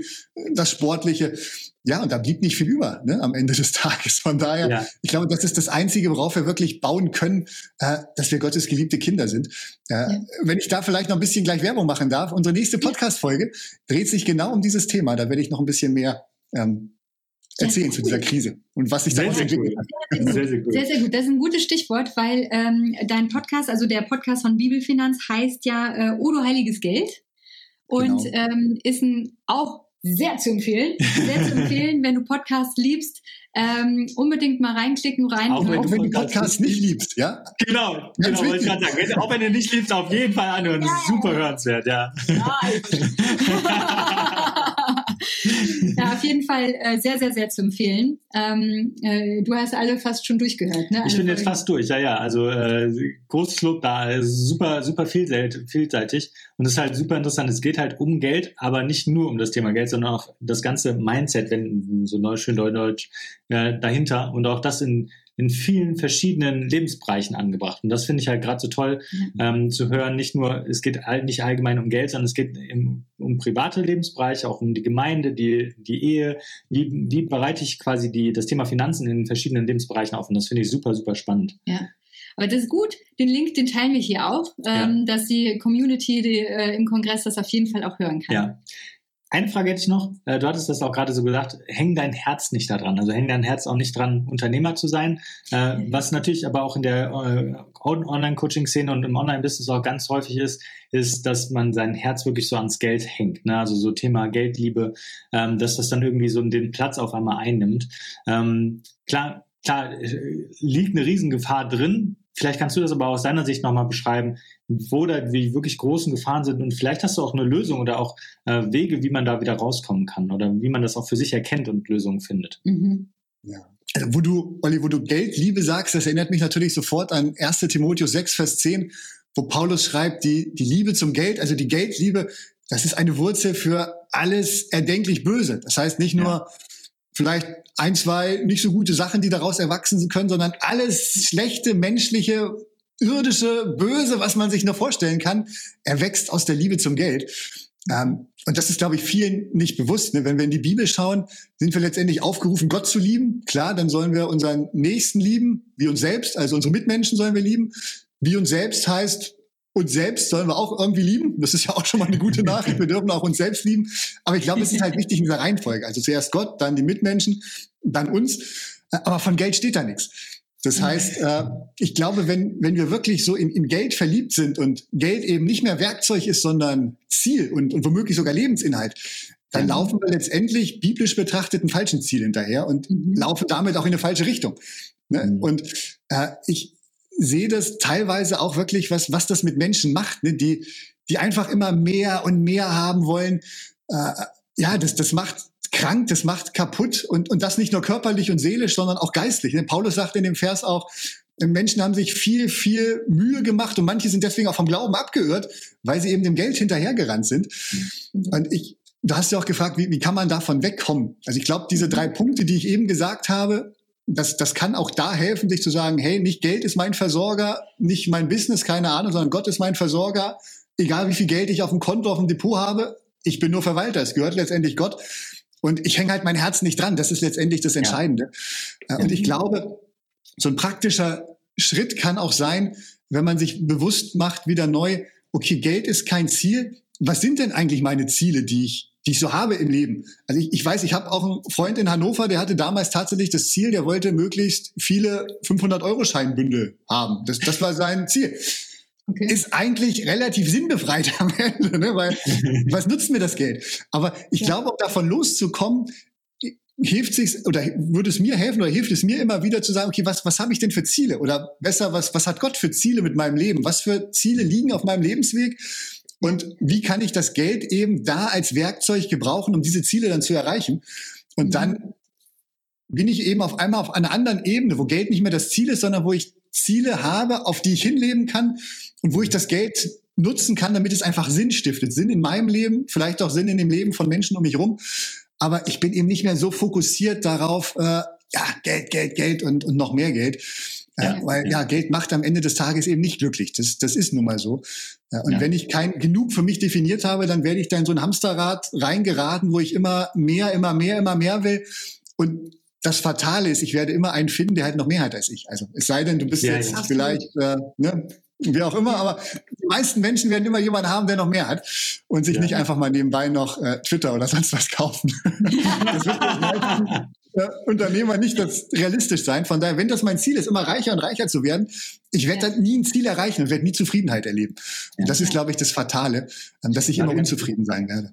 das Sportliche. Ja, und da blieb nicht viel über, ne, am Ende des Tages. Von daher, ja. ich glaube, das ist das Einzige, worauf wir wirklich bauen können, äh, dass wir Gottes geliebte Kinder sind. Äh, ja. Wenn ich da vielleicht noch ein bisschen gleich Werbung machen darf, unsere nächste Podcast-Folge dreht sich genau um dieses Thema. Da werde ich noch ein bisschen mehr ähm, erzählen ja, zu dieser Krise und was sich daraus entwickelt hat. Sehr, sehr gut. Sehr, sehr gut. Das ist ein gutes Stichwort, weil ähm, dein Podcast, also der Podcast von Bibelfinanz, heißt ja äh, O du heiliges Geld und genau. ähm, ist ein auch Sehr zu empfehlen, sehr zu empfehlen, wenn du Podcasts liebst, ähm, unbedingt mal reinklicken, rein. Auch wenn du Podcasts Podcast nicht liebst, ja? Genau, genau wollte ich gerade sagen. Auch wenn du nicht liebst, auf jeden Fall anhören. Ja. Das ist super hörenswert, ja. Ja, ja, auf jeden Fall äh, sehr, sehr, sehr zu empfehlen. Ähm, äh, du hast alle fast schon durchgehört, ne? Alle ich bin jetzt fast durch, ja, ja. Also äh, großes Lob da, also super, super vielseitig und es ist halt super interessant. Es geht halt um Geld, aber nicht nur um das Thema Geld, sondern auch das ganze Mindset, wenn so neu, schön Deutsch äh, dahinter und auch das in in vielen verschiedenen Lebensbereichen angebracht. Und das finde ich halt gerade so toll, mhm. ähm, zu hören. Nicht nur, es geht all, nicht allgemein um Geld, sondern es geht im, um private Lebensbereiche, auch um die Gemeinde, die, die Ehe. Wie, wie bereite ich quasi die, das Thema Finanzen in verschiedenen Lebensbereichen auf? Und das finde ich super, super spannend. Ja. Aber das ist gut. Den Link, den teilen wir hier auch, ähm, ja. dass die Community die, äh, im Kongress das auf jeden Fall auch hören kann. Ja. Eine Frage hätte ich noch. Du hattest das auch gerade so gesagt, häng dein Herz nicht daran. Also häng dein Herz auch nicht dran, Unternehmer zu sein. Was natürlich aber auch in der Online-Coaching-Szene und im Online-Business auch ganz häufig ist, ist, dass man sein Herz wirklich so ans Geld hängt. Also so Thema Geldliebe, dass das dann irgendwie so den Platz auf einmal einnimmt. Klar, klar liegt eine Riesengefahr drin. Vielleicht kannst du das aber aus deiner Sicht nochmal beschreiben, wo da die wirklich großen Gefahren sind und vielleicht hast du auch eine Lösung oder auch äh, Wege, wie man da wieder rauskommen kann oder wie man das auch für sich erkennt und Lösungen findet. Mhm. Ja. Also wo du, Olli, wo du Geldliebe sagst, das erinnert mich natürlich sofort an erster Timotheus sechs, Vers zehn, wo Paulus schreibt, die, die Liebe zum Geld, also die Geldliebe, das ist eine Wurzel für alles erdenklich Böse. Das heißt nicht nur... Ja. Vielleicht ein, zwei nicht so gute Sachen, die daraus erwachsen können, sondern alles schlechte, menschliche, irdische, böse, was man sich nur vorstellen kann, erwächst aus der Liebe zum Geld. Ähm, und das ist, glaube ich, vielen nicht bewusst. Ne? Wenn wir in die Bibel schauen, sind wir letztendlich aufgerufen, Gott zu lieben. Klar, dann sollen wir unseren Nächsten lieben, wie uns selbst, also unsere Mitmenschen sollen wir lieben. Wie uns selbst heißt, uns selbst sollen wir auch irgendwie lieben. Das ist ja auch schon mal eine gute Nachricht. Wir dürfen auch uns selbst lieben. Aber ich glaube, es ist halt wichtig in dieser Reihenfolge. Also zuerst Gott, dann die Mitmenschen, dann uns. Aber von Geld steht da nichts. Das heißt, äh, ich glaube, wenn wenn wir wirklich so in, in Geld verliebt sind und Geld eben nicht mehr Werkzeug ist, sondern Ziel und, und womöglich sogar Lebensinhalt, dann laufen wir letztendlich biblisch betrachtet ein falschen Ziel hinterher und mhm. laufen damit auch in eine falsche Richtung. Ne? Mhm. Und äh, ich sehe das teilweise auch wirklich, was was das mit Menschen macht, ne? die die einfach immer mehr und mehr haben wollen. Äh, ja, das das macht krank, das macht kaputt und und das nicht nur körperlich und seelisch, sondern auch geistlich. Ne? Paulus sagt in dem Vers auch, Menschen haben sich viel, viel Mühe gemacht und manche sind deswegen auch vom Glauben abgeirrt, weil sie eben dem Geld hinterhergerannt sind. Mhm. Und ich, du hast ja auch gefragt, wie, wie kann man davon wegkommen? Also ich glaube, diese drei Punkte, die ich eben gesagt habe, Das, das kann auch da helfen, sich zu sagen, hey, nicht Geld ist mein Versorger, nicht mein Business, keine Ahnung, sondern Gott ist mein Versorger. Egal wie viel Geld ich auf dem Konto, auf dem Depot habe, ich bin nur Verwalter, es gehört letztendlich Gott. Und ich hänge halt mein Herz nicht dran, das ist letztendlich das Entscheidende. Ja. Und ich glaube, so ein praktischer Schritt kann auch sein, wenn man sich bewusst macht, wieder neu, okay, Geld ist kein Ziel. Was sind denn eigentlich meine Ziele, die ich die ich so habe im Leben? Also ich, ich weiß, ich habe auch einen Freund in Hannover, der hatte damals tatsächlich das Ziel, der wollte möglichst viele fünfhundert-Euro-Scheinbündel haben. Das, das war sein Ziel. Okay. Ist eigentlich relativ sinnbefreit am Ende, ne? Weil was nutzt mir das Geld? Aber ich ja. glaube, auch davon loszukommen, hilft sich oder würde es mir helfen oder hilft es mir immer wieder zu sagen, okay, was was habe ich denn für Ziele? Oder besser, was was hat Gott für Ziele mit meinem Leben? Was für Ziele liegen auf meinem Lebensweg? Und wie kann ich das Geld eben da als Werkzeug gebrauchen, um diese Ziele dann zu erreichen? Und dann bin ich eben auf einmal auf einer anderen Ebene, wo Geld nicht mehr das Ziel ist, sondern wo ich Ziele habe, auf die ich hinleben kann und wo ich das Geld nutzen kann, damit es einfach Sinn stiftet. Sinn in meinem Leben, vielleicht auch Sinn in dem Leben von Menschen um mich rum. Aber ich bin eben nicht mehr so fokussiert darauf, äh, ja, Geld, Geld, Geld und, und noch mehr Geld. Ja, äh, weil ja. ja, Geld macht am Ende des Tages eben nicht glücklich. Das, das ist nun mal so. Ja, und ja. wenn ich kein genug für mich definiert habe, dann werde ich da in so ein Hamsterrad reingeraten, wo ich immer mehr, immer mehr, immer mehr will. Und das Fatale ist, ich werde immer einen finden, der halt noch mehr hat als ich. Also es sei denn, du bist ja, jetzt ja. vielleicht, äh, ne, wie auch immer, aber die meisten Menschen werden immer jemanden haben, der noch mehr hat und sich ja. nicht einfach mal nebenbei noch äh, Twitter oder sonst was kaufen. Das wird ja Äh, Unternehmer nicht das realistisch sein. Von daher, wenn das mein Ziel ist, immer reicher und reicher zu werden, ich werde ja. dann nie ein Ziel erreichen und werde nie Zufriedenheit erleben. Und ja. das ist, glaube ich, das Fatale, dass ich ja, immer unzufrieden sein werde.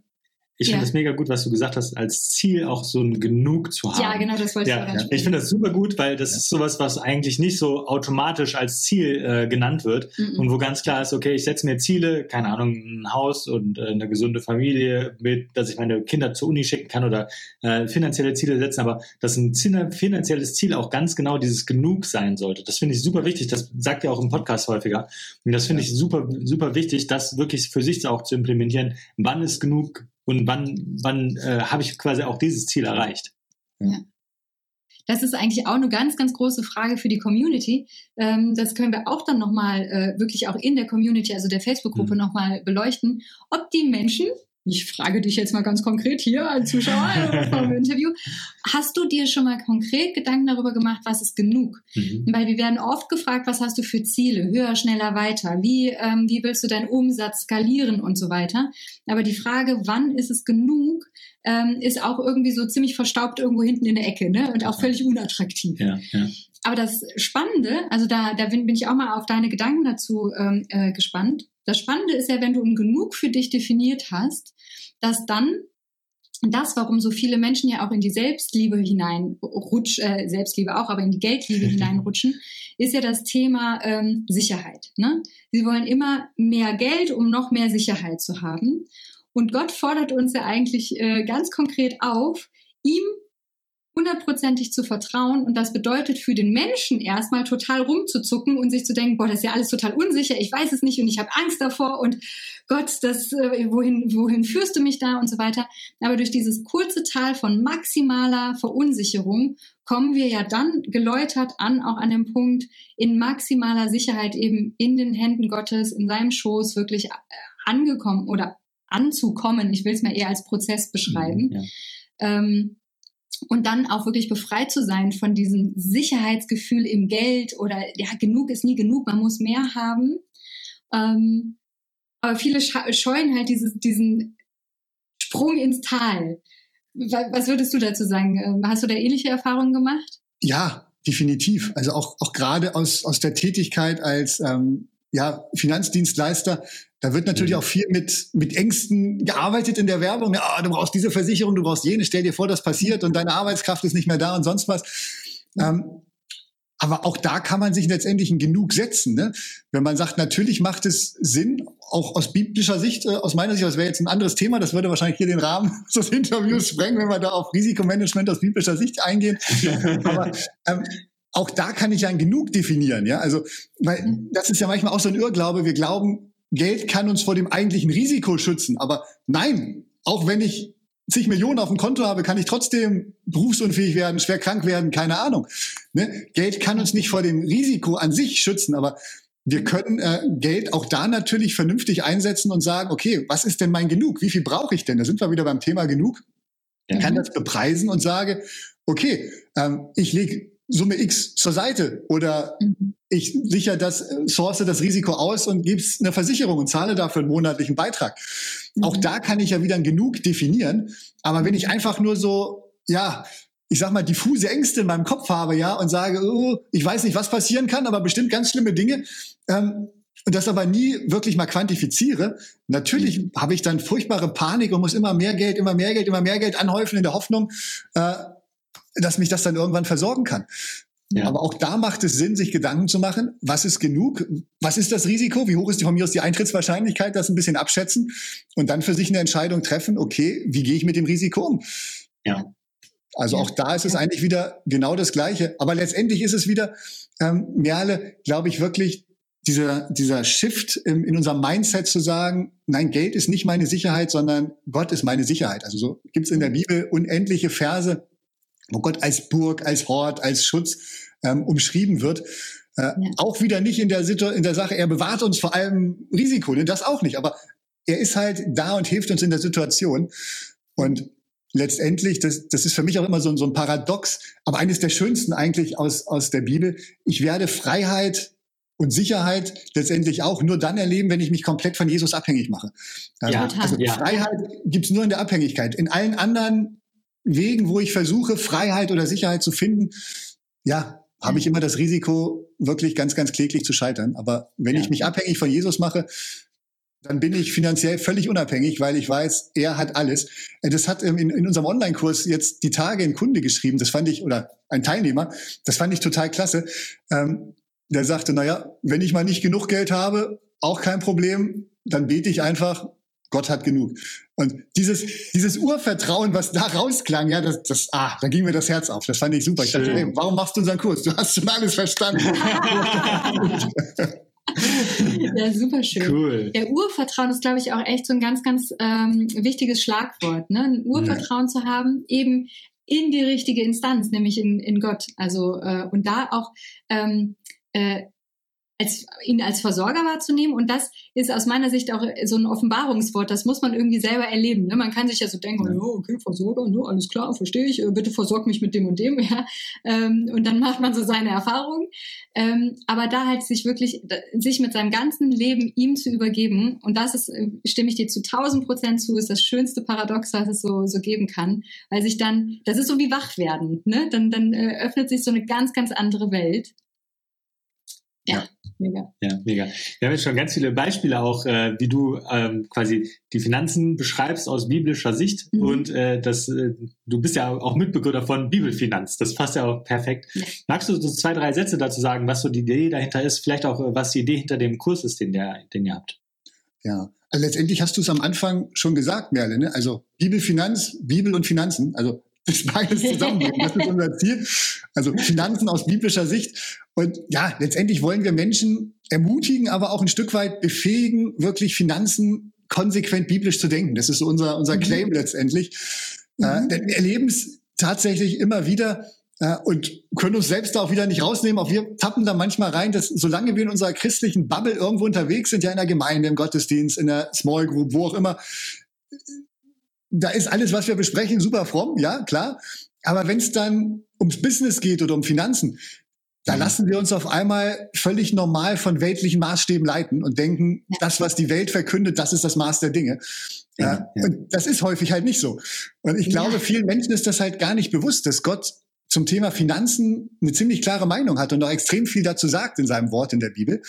Ich ja. finde das mega gut, was du gesagt hast, als Ziel auch so ein Genug zu haben. Ja, genau, das wollte ja. ich sagen. Ich finde das super gut, weil das ja. ist sowas, was eigentlich nicht so automatisch als Ziel äh, genannt wird mhm. und wo ganz klar ist, okay, ich setze mir Ziele, keine Ahnung, ein Haus und äh, eine gesunde Familie, mit, dass ich meine Kinder zur Uni schicken kann oder äh, finanzielle Ziele setzen, aber dass ein finanzielles Ziel auch ganz genau dieses Genug sein sollte. Das finde ich super wichtig, das sagt ihr auch im Podcast häufiger und das finde ja. ich super, super wichtig, das wirklich für sich auch zu implementieren, wann ist genug und wann, wann äh, habe ich quasi auch dieses Ziel erreicht? Ja. Das ist eigentlich auch eine ganz, ganz große Frage für die Community. Ähm, das können wir auch dann nochmal äh, wirklich auch in der Community, also der Facebook-Gruppe mhm. nochmal beleuchten, ob die Menschen Ich frage dich jetzt mal ganz konkret hier als Zuschauer im Interview. Hast du dir schon mal konkret Gedanken darüber gemacht, was ist genug? Mhm. Weil wir werden oft gefragt, was hast du für Ziele? Höher, schneller, weiter. Wie, ähm, wie willst du deinen Umsatz skalieren und so weiter? Aber die Frage, wann ist es genug, ähm, ist auch irgendwie so ziemlich verstaubt irgendwo hinten in der Ecke, ne? Und auch völlig unattraktiv. Ja, ja. Aber das Spannende, also da, da bin ich auch mal auf deine Gedanken dazu ähm, äh, gespannt. Das Spannende ist ja, wenn du ein Genug für dich definiert hast, dass dann das, warum so viele Menschen ja auch in die Selbstliebe hineinrutschen, äh, Selbstliebe auch, aber in die Geldliebe hineinrutschen, ist ja das Thema ähm, Sicherheit. Ne? Sie wollen immer mehr Geld, um noch mehr Sicherheit zu haben. Und Gott fordert uns ja eigentlich äh, ganz konkret auf, ihm hundertprozentig zu vertrauen, und das bedeutet für den Menschen erstmal total rumzuzucken und sich zu denken, boah, das ist ja alles total unsicher, ich weiß es nicht und ich habe Angst davor und Gott, das, wohin, wohin führst du mich da und so weiter. Aber durch dieses kurze Tal von maximaler Verunsicherung kommen wir ja dann geläutert an, auch an dem Punkt, in maximaler Sicherheit eben in den Händen Gottes, in seinem Schoß wirklich angekommen oder anzukommen, ich will es mal eher als Prozess beschreiben, ja. ähm, Und dann auch wirklich befreit zu sein von diesem Sicherheitsgefühl im Geld oder ja, genug ist nie genug, man muss mehr haben. Ähm, aber viele scheuen halt dieses, diesen Sprung ins Tal. Was würdest du dazu sagen? Hast du da ähnliche Erfahrungen gemacht? Ja, definitiv. Also auch, auch gerade aus, aus der Tätigkeit als ähm, ja, Finanzdienstleister. Da wird natürlich auch viel mit, mit Ängsten gearbeitet in der Werbung. Ja, du brauchst diese Versicherung, du brauchst jene, stell dir vor, das passiert und deine Arbeitskraft ist nicht mehr da und sonst was. Ähm, aber auch da kann man sich letztendlich ein Genug setzen, ne? Wenn man sagt, natürlich macht es Sinn, auch aus biblischer Sicht, äh, aus meiner Sicht, das wäre jetzt ein anderes Thema, das würde wahrscheinlich hier den Rahmen des Interviews sprengen, wenn wir da auf Risikomanagement aus biblischer Sicht eingehen. Aber ähm, auch da kann ich ja ein Genug definieren, ja? Also, weil das ist ja manchmal auch so ein Irrglaube, wir glauben, Geld kann uns vor dem eigentlichen Risiko schützen. Aber nein, auch wenn ich zig Millionen auf dem Konto habe, kann ich trotzdem berufsunfähig werden, schwer krank werden, keine Ahnung. Ne? Geld kann uns nicht vor dem Risiko an sich schützen, aber wir können äh, Geld auch da natürlich vernünftig einsetzen und sagen, okay, was ist denn mein Genug? Wie viel brauche ich denn? Da sind wir wieder beim Thema Genug. Ich ja. kann das bepreisen und sage, okay, ähm, ich lege Summe X zur Seite oder mhm. ich sichere das, source das Risiko aus und gebe es eine Versicherung und zahle dafür einen monatlichen Beitrag. Mhm. Auch da kann ich ja wieder ein Genug definieren. Aber wenn ich einfach nur so, ja, ich sag mal, diffuse Ängste in meinem Kopf habe, ja, und sage, oh, ich weiß nicht, was passieren kann, aber bestimmt ganz schlimme Dinge, ähm, und das aber nie wirklich mal quantifiziere, natürlich mhm. habe ich dann furchtbare Panik und muss immer mehr Geld, immer mehr Geld, immer mehr Geld anhäufen in der Hoffnung, äh, dass mich das dann irgendwann versorgen kann. Ja. Aber auch da macht es Sinn, sich Gedanken zu machen, was ist genug, was ist das Risiko, wie hoch ist die, von mir aus die Eintrittswahrscheinlichkeit, das ein bisschen abschätzen und dann für sich eine Entscheidung treffen, okay, wie gehe ich mit dem Risiko um? Ja. Also ja. auch da ist es ja. eigentlich wieder genau das Gleiche. Aber letztendlich ist es wieder, ähm, Merle, glaube ich wirklich, dieser, dieser Shift in, in unserem Mindset zu sagen, nein, Geld ist nicht meine Sicherheit, sondern Gott ist meine Sicherheit. Also so gibt es in der Bibel unendliche Verse, wo Gott als Burg, als Hort, als Schutz ähm, umschrieben wird. Äh, ja. Auch wieder nicht in der Situ- in der Sache, er bewahrt uns vor allem Risiko, ne? Das auch nicht, aber er ist halt da und hilft uns in der Situation. Und letztendlich, das, das ist für mich auch immer so, so ein Paradox, aber eines der schönsten eigentlich aus, aus der Bibel, ich werde Freiheit und Sicherheit letztendlich auch nur dann erleben, wenn ich mich komplett von Jesus abhängig mache. Also, ja, also ja. Freiheit gibt's nur in der Abhängigkeit. In allen anderen Wegen, wo ich versuche, Freiheit oder Sicherheit zu finden, ja, habe ich immer das Risiko, wirklich ganz, ganz kläglich zu scheitern. Aber wenn ja. ich mich abhängig von Jesus mache, dann bin ich finanziell völlig unabhängig, weil ich weiß, er hat alles. Das hat in, in unserem Online-Kurs jetzt die Tage ein Kunde geschrieben, das fand ich, oder ein Teilnehmer, das fand ich total klasse. Ähm, der sagte, naja, wenn ich mal nicht genug Geld habe, auch kein Problem, dann bete ich einfach, Gott hat genug. Und dieses, dieses Urvertrauen, was da rausklang, ja, das, das, ah, da ging mir das Herz auf. Das fand ich super. Ich dachte, hey, warum machst du unseren Kurs? Du hast schon alles verstanden. Ja, super schön. Cool. Der Urvertrauen ist, glaube ich, auch echt so ein ganz, ganz ähm, wichtiges Schlagwort, ne? Ein Urvertrauen ja. zu haben, eben in die richtige Instanz, nämlich in, in Gott. Also, äh, und da auch, ähm, äh, als ihn als Versorger wahrzunehmen. Und das ist aus meiner Sicht auch so ein Offenbarungswort. Das muss man irgendwie selber erleben. Ne? Man kann sich ja so denken, ja, oh, okay, Versorger, ne, alles klar, verstehe ich, bitte versorg mich mit dem und dem. Ja. Ähm, und dann macht man so seine Erfahrungen. Ähm, aber da halt sich wirklich, sich mit seinem ganzen Leben ihm zu übergeben, und das ist, stimme ich dir zu tausend Prozent zu, ist das schönste Paradox, was es so, so geben kann. Weil sich dann, das ist so wie wach werden. Ne? Dann, dann äh, öffnet sich so eine ganz, ganz andere Welt. Ja, mega. Ja, mega. Wir haben jetzt schon ganz viele Beispiele auch, äh, wie du ähm, quasi die Finanzen beschreibst aus biblischer Sicht. Mhm. Und äh, das, äh, du bist ja auch Mitbegründer von Bibelfinanz. Das passt ja auch perfekt. Ja. Magst du so zwei, drei Sätze dazu sagen, was so die Idee dahinter ist? Vielleicht auch, was die Idee hinter dem Kurs ist, den, der, den ihr habt? Ja, also letztendlich hast du es am Anfang schon gesagt, Merle, ne? Also Bibelfinanz, Bibel und Finanzen. Also das beides zusammenbringen. Das ist unser Ziel. Also Finanzen aus biblischer Sicht. Und ja, letztendlich wollen wir Menschen ermutigen, aber auch ein Stück weit befähigen, wirklich Finanzen konsequent biblisch zu denken. Das ist so unser, unser Claim letztendlich. Mhm. Äh, denn wir erleben es tatsächlich immer wieder äh, und können uns selbst da auch wieder nicht rausnehmen. Auch wir tappen da manchmal rein, dass solange wir in unserer christlichen Bubble irgendwo unterwegs sind, ja in der Gemeinde, im Gottesdienst, in der Small Group, wo auch immer, da ist alles, was wir besprechen, super fromm, ja, klar. Aber wenn es dann ums Business geht oder um Finanzen, da lassen wir uns auf einmal völlig normal von weltlichen Maßstäben leiten und denken, das, was die Welt verkündet, das ist das Maß der Dinge. Ja, ja. Und das ist häufig halt nicht so. Und ich glaube, ja, vielen Menschen ist das halt gar nicht bewusst, dass Gott zum Thema Finanzen eine ziemlich klare Meinung hat und auch extrem viel dazu sagt in seinem Wort in der Bibel.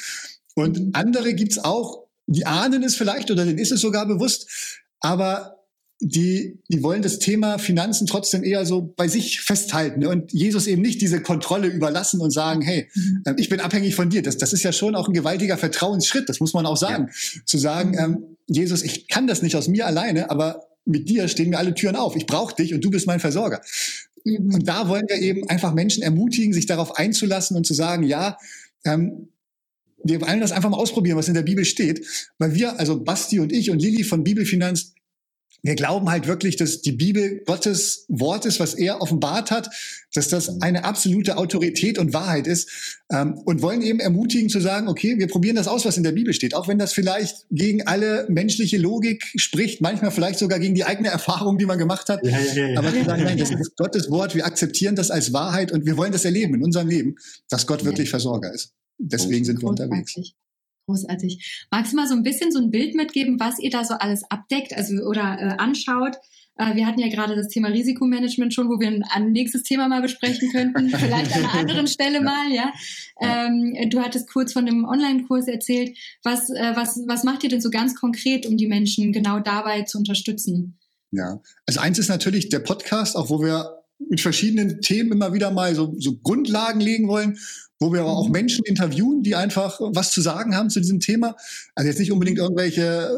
Und andere gibt's auch, die ahnen es vielleicht oder denen ist es sogar bewusst, aber die, die wollen das Thema Finanzen trotzdem eher so bei sich festhalten, ne? Und Jesus eben nicht diese Kontrolle überlassen und sagen, hey, äh, ich bin abhängig von dir. Das, das ist ja schon auch ein gewaltiger Vertrauensschritt, das muss man auch sagen. Ja. Zu sagen, ähm, Jesus, ich kann das nicht aus mir alleine, aber mit dir stehen mir alle Türen auf. Ich brauche dich und du bist mein Versorger. Mhm. Und da wollen wir eben einfach Menschen ermutigen, sich darauf einzulassen und zu sagen, ja, ähm, wir wollen das einfach mal ausprobieren, was in der Bibel steht. Weil wir, also Basti und ich und Lili von Bibelfinanz, wir glauben halt wirklich, dass die Bibel Gottes Wort ist, was er offenbart hat, dass das eine absolute Autorität und Wahrheit ist, ähm, und wollen eben ermutigen zu sagen, okay, wir probieren das aus, was in der Bibel steht, auch wenn das vielleicht gegen alle menschliche Logik spricht, manchmal vielleicht sogar gegen die eigene Erfahrung, die man gemacht hat, ja, ja, ja. aber zu sagen, nein, das ist Gottes Wort, wir akzeptieren das als Wahrheit und wir wollen das erleben in unserem Leben, dass Gott wirklich Versorger ist. Deswegen sind wir unterwegs. Großartig. Magst du mal so ein bisschen so ein Bild mitgeben, was ihr da so alles abdeckt, also oder äh, anschaut? Äh, wir hatten ja gerade das Thema Risikomanagement schon, wo wir ein, ein nächstes Thema mal besprechen könnten, vielleicht an einer anderen Stelle mal, ja. Ähm, du hattest kurz von einem Online-Kurs erzählt. Was, äh, was, was macht ihr denn so ganz konkret, um die Menschen genau dabei zu unterstützen? Ja, also eins ist natürlich der Podcast, auch wo wir mit verschiedenen Themen immer wieder mal so, so Grundlagen legen wollen, wo wir aber auch Menschen interviewen, die einfach was zu sagen haben zu diesem Thema. Also jetzt nicht unbedingt irgendwelche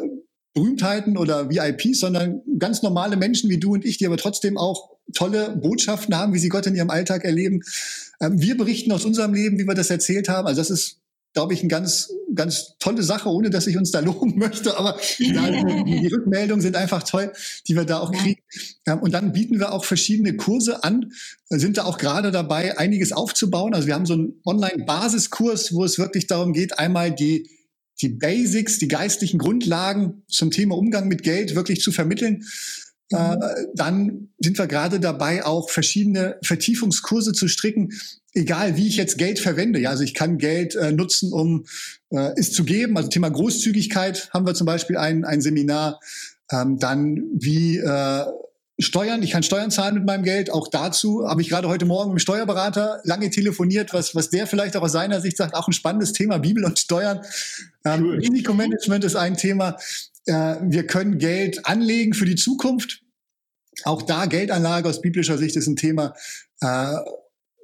Berühmtheiten oder V I Ps, sondern ganz normale Menschen wie du und ich, die aber trotzdem auch tolle Botschaften haben, wie sie Gott in ihrem Alltag erleben. Wir berichten aus unserem Leben, wie wir das erzählt haben. Also das ist, glaube ich, eine ganz, ganz tolle Sache, ohne dass ich uns da loben möchte. Aber die Rückmeldungen sind einfach toll, die wir da auch kriegen. Und dann bieten wir auch verschiedene Kurse an, sind da auch gerade dabei, einiges aufzubauen. Also wir haben so einen Online-Basiskurs, wo es wirklich darum geht, einmal die, die Basics, die geistlichen Grundlagen zum Thema Umgang mit Geld wirklich zu vermitteln. Mhm. Dann sind wir gerade dabei, auch verschiedene Vertiefungskurse zu stricken, egal wie ich jetzt Geld verwende. Ja, also ich kann Geld äh, nutzen, um äh, es zu geben. Also Thema Großzügigkeit haben wir zum Beispiel ein, ein Seminar. Ähm, dann wie äh, Steuern. Ich kann Steuern zahlen mit meinem Geld. Auch dazu habe ich gerade heute Morgen mit dem Steuerberater lange telefoniert, was, was der vielleicht auch aus seiner Sicht sagt, auch ein spannendes Thema, Bibel und Steuern. Ähm, cool. Risikomanagement ist ein Thema. Äh, wir können Geld anlegen für die Zukunft. Auch da Geldanlage aus biblischer Sicht ist ein Thema, äh,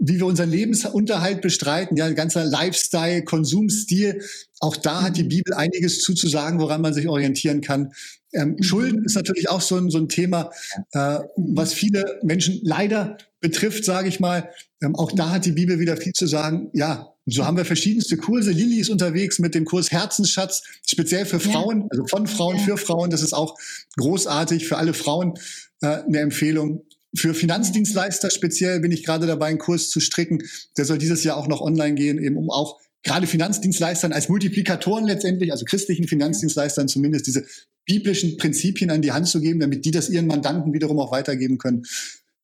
wie wir unseren Lebensunterhalt bestreiten, ja, ganzer Lifestyle, Konsumstil. Auch da hat die Bibel einiges zuzusagen, woran man sich orientieren kann. Ähm, mhm. Schulden ist natürlich auch so ein, so ein Thema, äh, was viele Menschen leider betrifft, sage ich mal. Ähm, auch da hat die Bibel wieder viel zu sagen. Ja, so haben wir verschiedenste Kurse. Lili ist unterwegs mit dem Kurs Herzensschatz, speziell für Frauen, ja. also von Frauen ja. für Frauen. Das ist auch großartig für alle Frauen äh, eine Empfehlung. Für Finanzdienstleister speziell bin ich gerade dabei, einen Kurs zu stricken. Der soll dieses Jahr auch noch online gehen, eben um auch gerade Finanzdienstleistern als Multiplikatoren letztendlich, also christlichen Finanzdienstleistern zumindest, diese biblischen Prinzipien an die Hand zu geben, damit die das ihren Mandanten wiederum auch weitergeben können.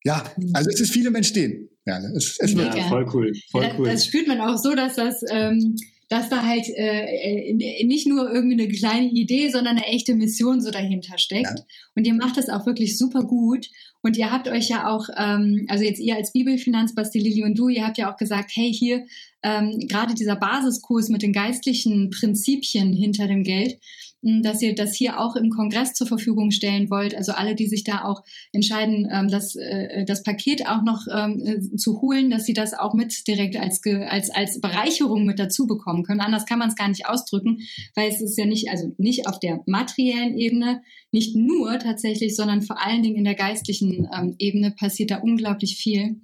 Ja, also es ist viel im Entstehen. Ja, es, es wird ja, voll cool. Voll cool. Das, das spürt man auch so, dass das... Ähm dass da halt äh, nicht nur irgendwie eine kleine Idee, sondern eine echte Mission so dahinter steckt. Ja. Und ihr macht das auch wirklich super gut. Und ihr habt euch ja auch, ähm, also jetzt ihr als Bibelfinanz, Basti, Lili und du, ihr habt ja auch gesagt, hey, hier ähm, gerade dieser Basiskurs mit den geistlichen Prinzipien hinter dem Geld, dass ihr das hier auch im Kongress zur Verfügung stellen wollt. Also alle, die sich da auch entscheiden, ähm, das, äh, das Paket auch noch ähm, zu holen, dass sie das auch mit direkt als, als, als Bereicherung mit dazu bekommen können. Anders kann man es gar nicht ausdrücken, weil es ist ja nicht, also nicht auf der materiellen Ebene, nicht nur tatsächlich, sondern vor allen Dingen in der geistlichen ähm, Ebene passiert da unglaublich viel.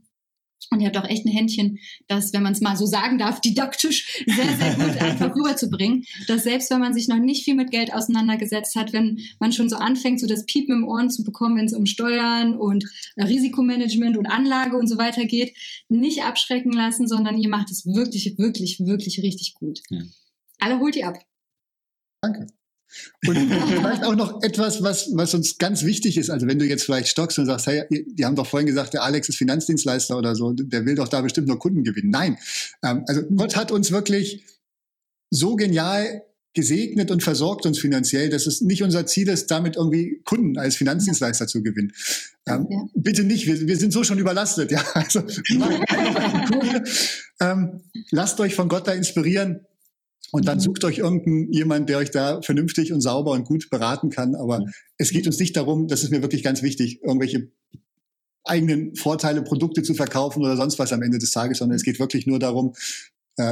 Und ihr habt auch echt ein Händchen, das, wenn man es mal so sagen darf, didaktisch sehr, sehr gut einfach rüberzubringen, dass selbst wenn man sich noch nicht viel mit Geld auseinandergesetzt hat, wenn man schon so anfängt, so das Piepen im Ohren zu bekommen, wenn es um Steuern und äh, Risikomanagement und Anlage und so weiter geht, nicht abschrecken lassen, sondern ihr macht es wirklich, wirklich, wirklich richtig gut. Ja. Alle holt ihr ab. Danke. Und vielleicht auch noch etwas, was, was uns ganz wichtig ist. Also wenn du jetzt vielleicht stockst und sagst, hey, die haben doch vorhin gesagt, der Alex ist Finanzdienstleister oder so, der will doch da bestimmt nur Kunden gewinnen. Nein, ähm, also Gott hat uns wirklich so genial gesegnet und versorgt uns finanziell, dass es nicht unser Ziel ist, damit irgendwie Kunden als Finanzdienstleister zu gewinnen. Ähm, ja. Bitte nicht, wir, wir sind so schon überlastet. Ja, also, ähm, lasst euch von Gott da inspirieren. Und dann sucht euch irgendeinen jemand, der euch da vernünftig und sauber und gut beraten kann. Aber es geht uns nicht darum, das ist mir wirklich ganz wichtig, irgendwelche eigenen Vorteile, Produkte zu verkaufen oder sonst was am Ende des Tages, sondern es geht wirklich nur darum,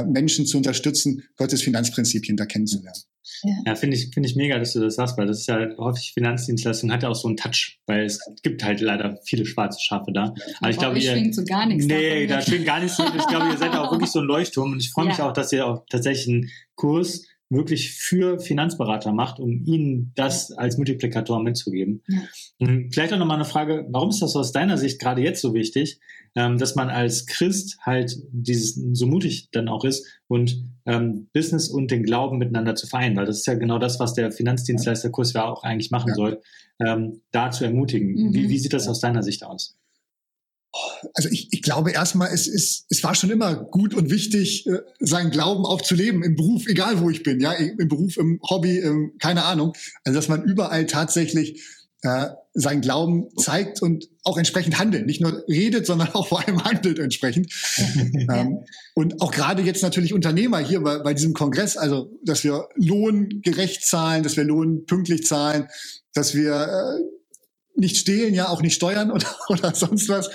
Menschen zu unterstützen, Gottes Finanzprinzipien da kennenzulernen. Ja, ja finde ich, finde ich mega, dass du das sagst, weil das ist ja häufig, Finanzdienstleistung hat ja auch so einen Touch, weil es gibt halt leider viele schwarze Schafe da. Aber ich glaube, ihr schwingt so gar nichts. Nee, da schwingt gar nichts. Ich glaube, ihr seid auch wirklich so ein Leuchtturm und ich freue mich ja. auch, dass ihr auch tatsächlich einen Kurs wirklich für Finanzberater macht, um ihnen das als Multiplikator mitzugeben. Ja. Vielleicht auch nochmal eine Frage, warum ist das aus deiner Sicht gerade jetzt so wichtig, ähm, dass man als Christ halt dieses so mutig dann auch ist und ähm, Business und den Glauben miteinander zu vereinen, weil das ist ja genau das, was der Finanzdienstleisterkurs ja auch eigentlich machen ja. soll, ähm, da zu ermutigen. Mhm. Wie, wie sieht das aus deiner Sicht aus? Also ich, ich glaube erstmal, es, es, es war schon immer gut und wichtig, seinen Glauben auch zu leben, im Beruf, egal wo ich bin, ja, im Beruf, im Hobby, im, keine Ahnung. Also dass man überall tatsächlich äh, seinen Glauben zeigt und auch entsprechend handelt. Nicht nur redet, sondern auch vor allem handelt entsprechend. ähm, und auch gerade jetzt natürlich Unternehmer hier bei, bei diesem Kongress, also dass wir Lohn gerecht zahlen, dass wir Lohn pünktlich zahlen, dass wir... Äh, nicht stehlen, ja, auch nicht steuern oder, oder sonst was,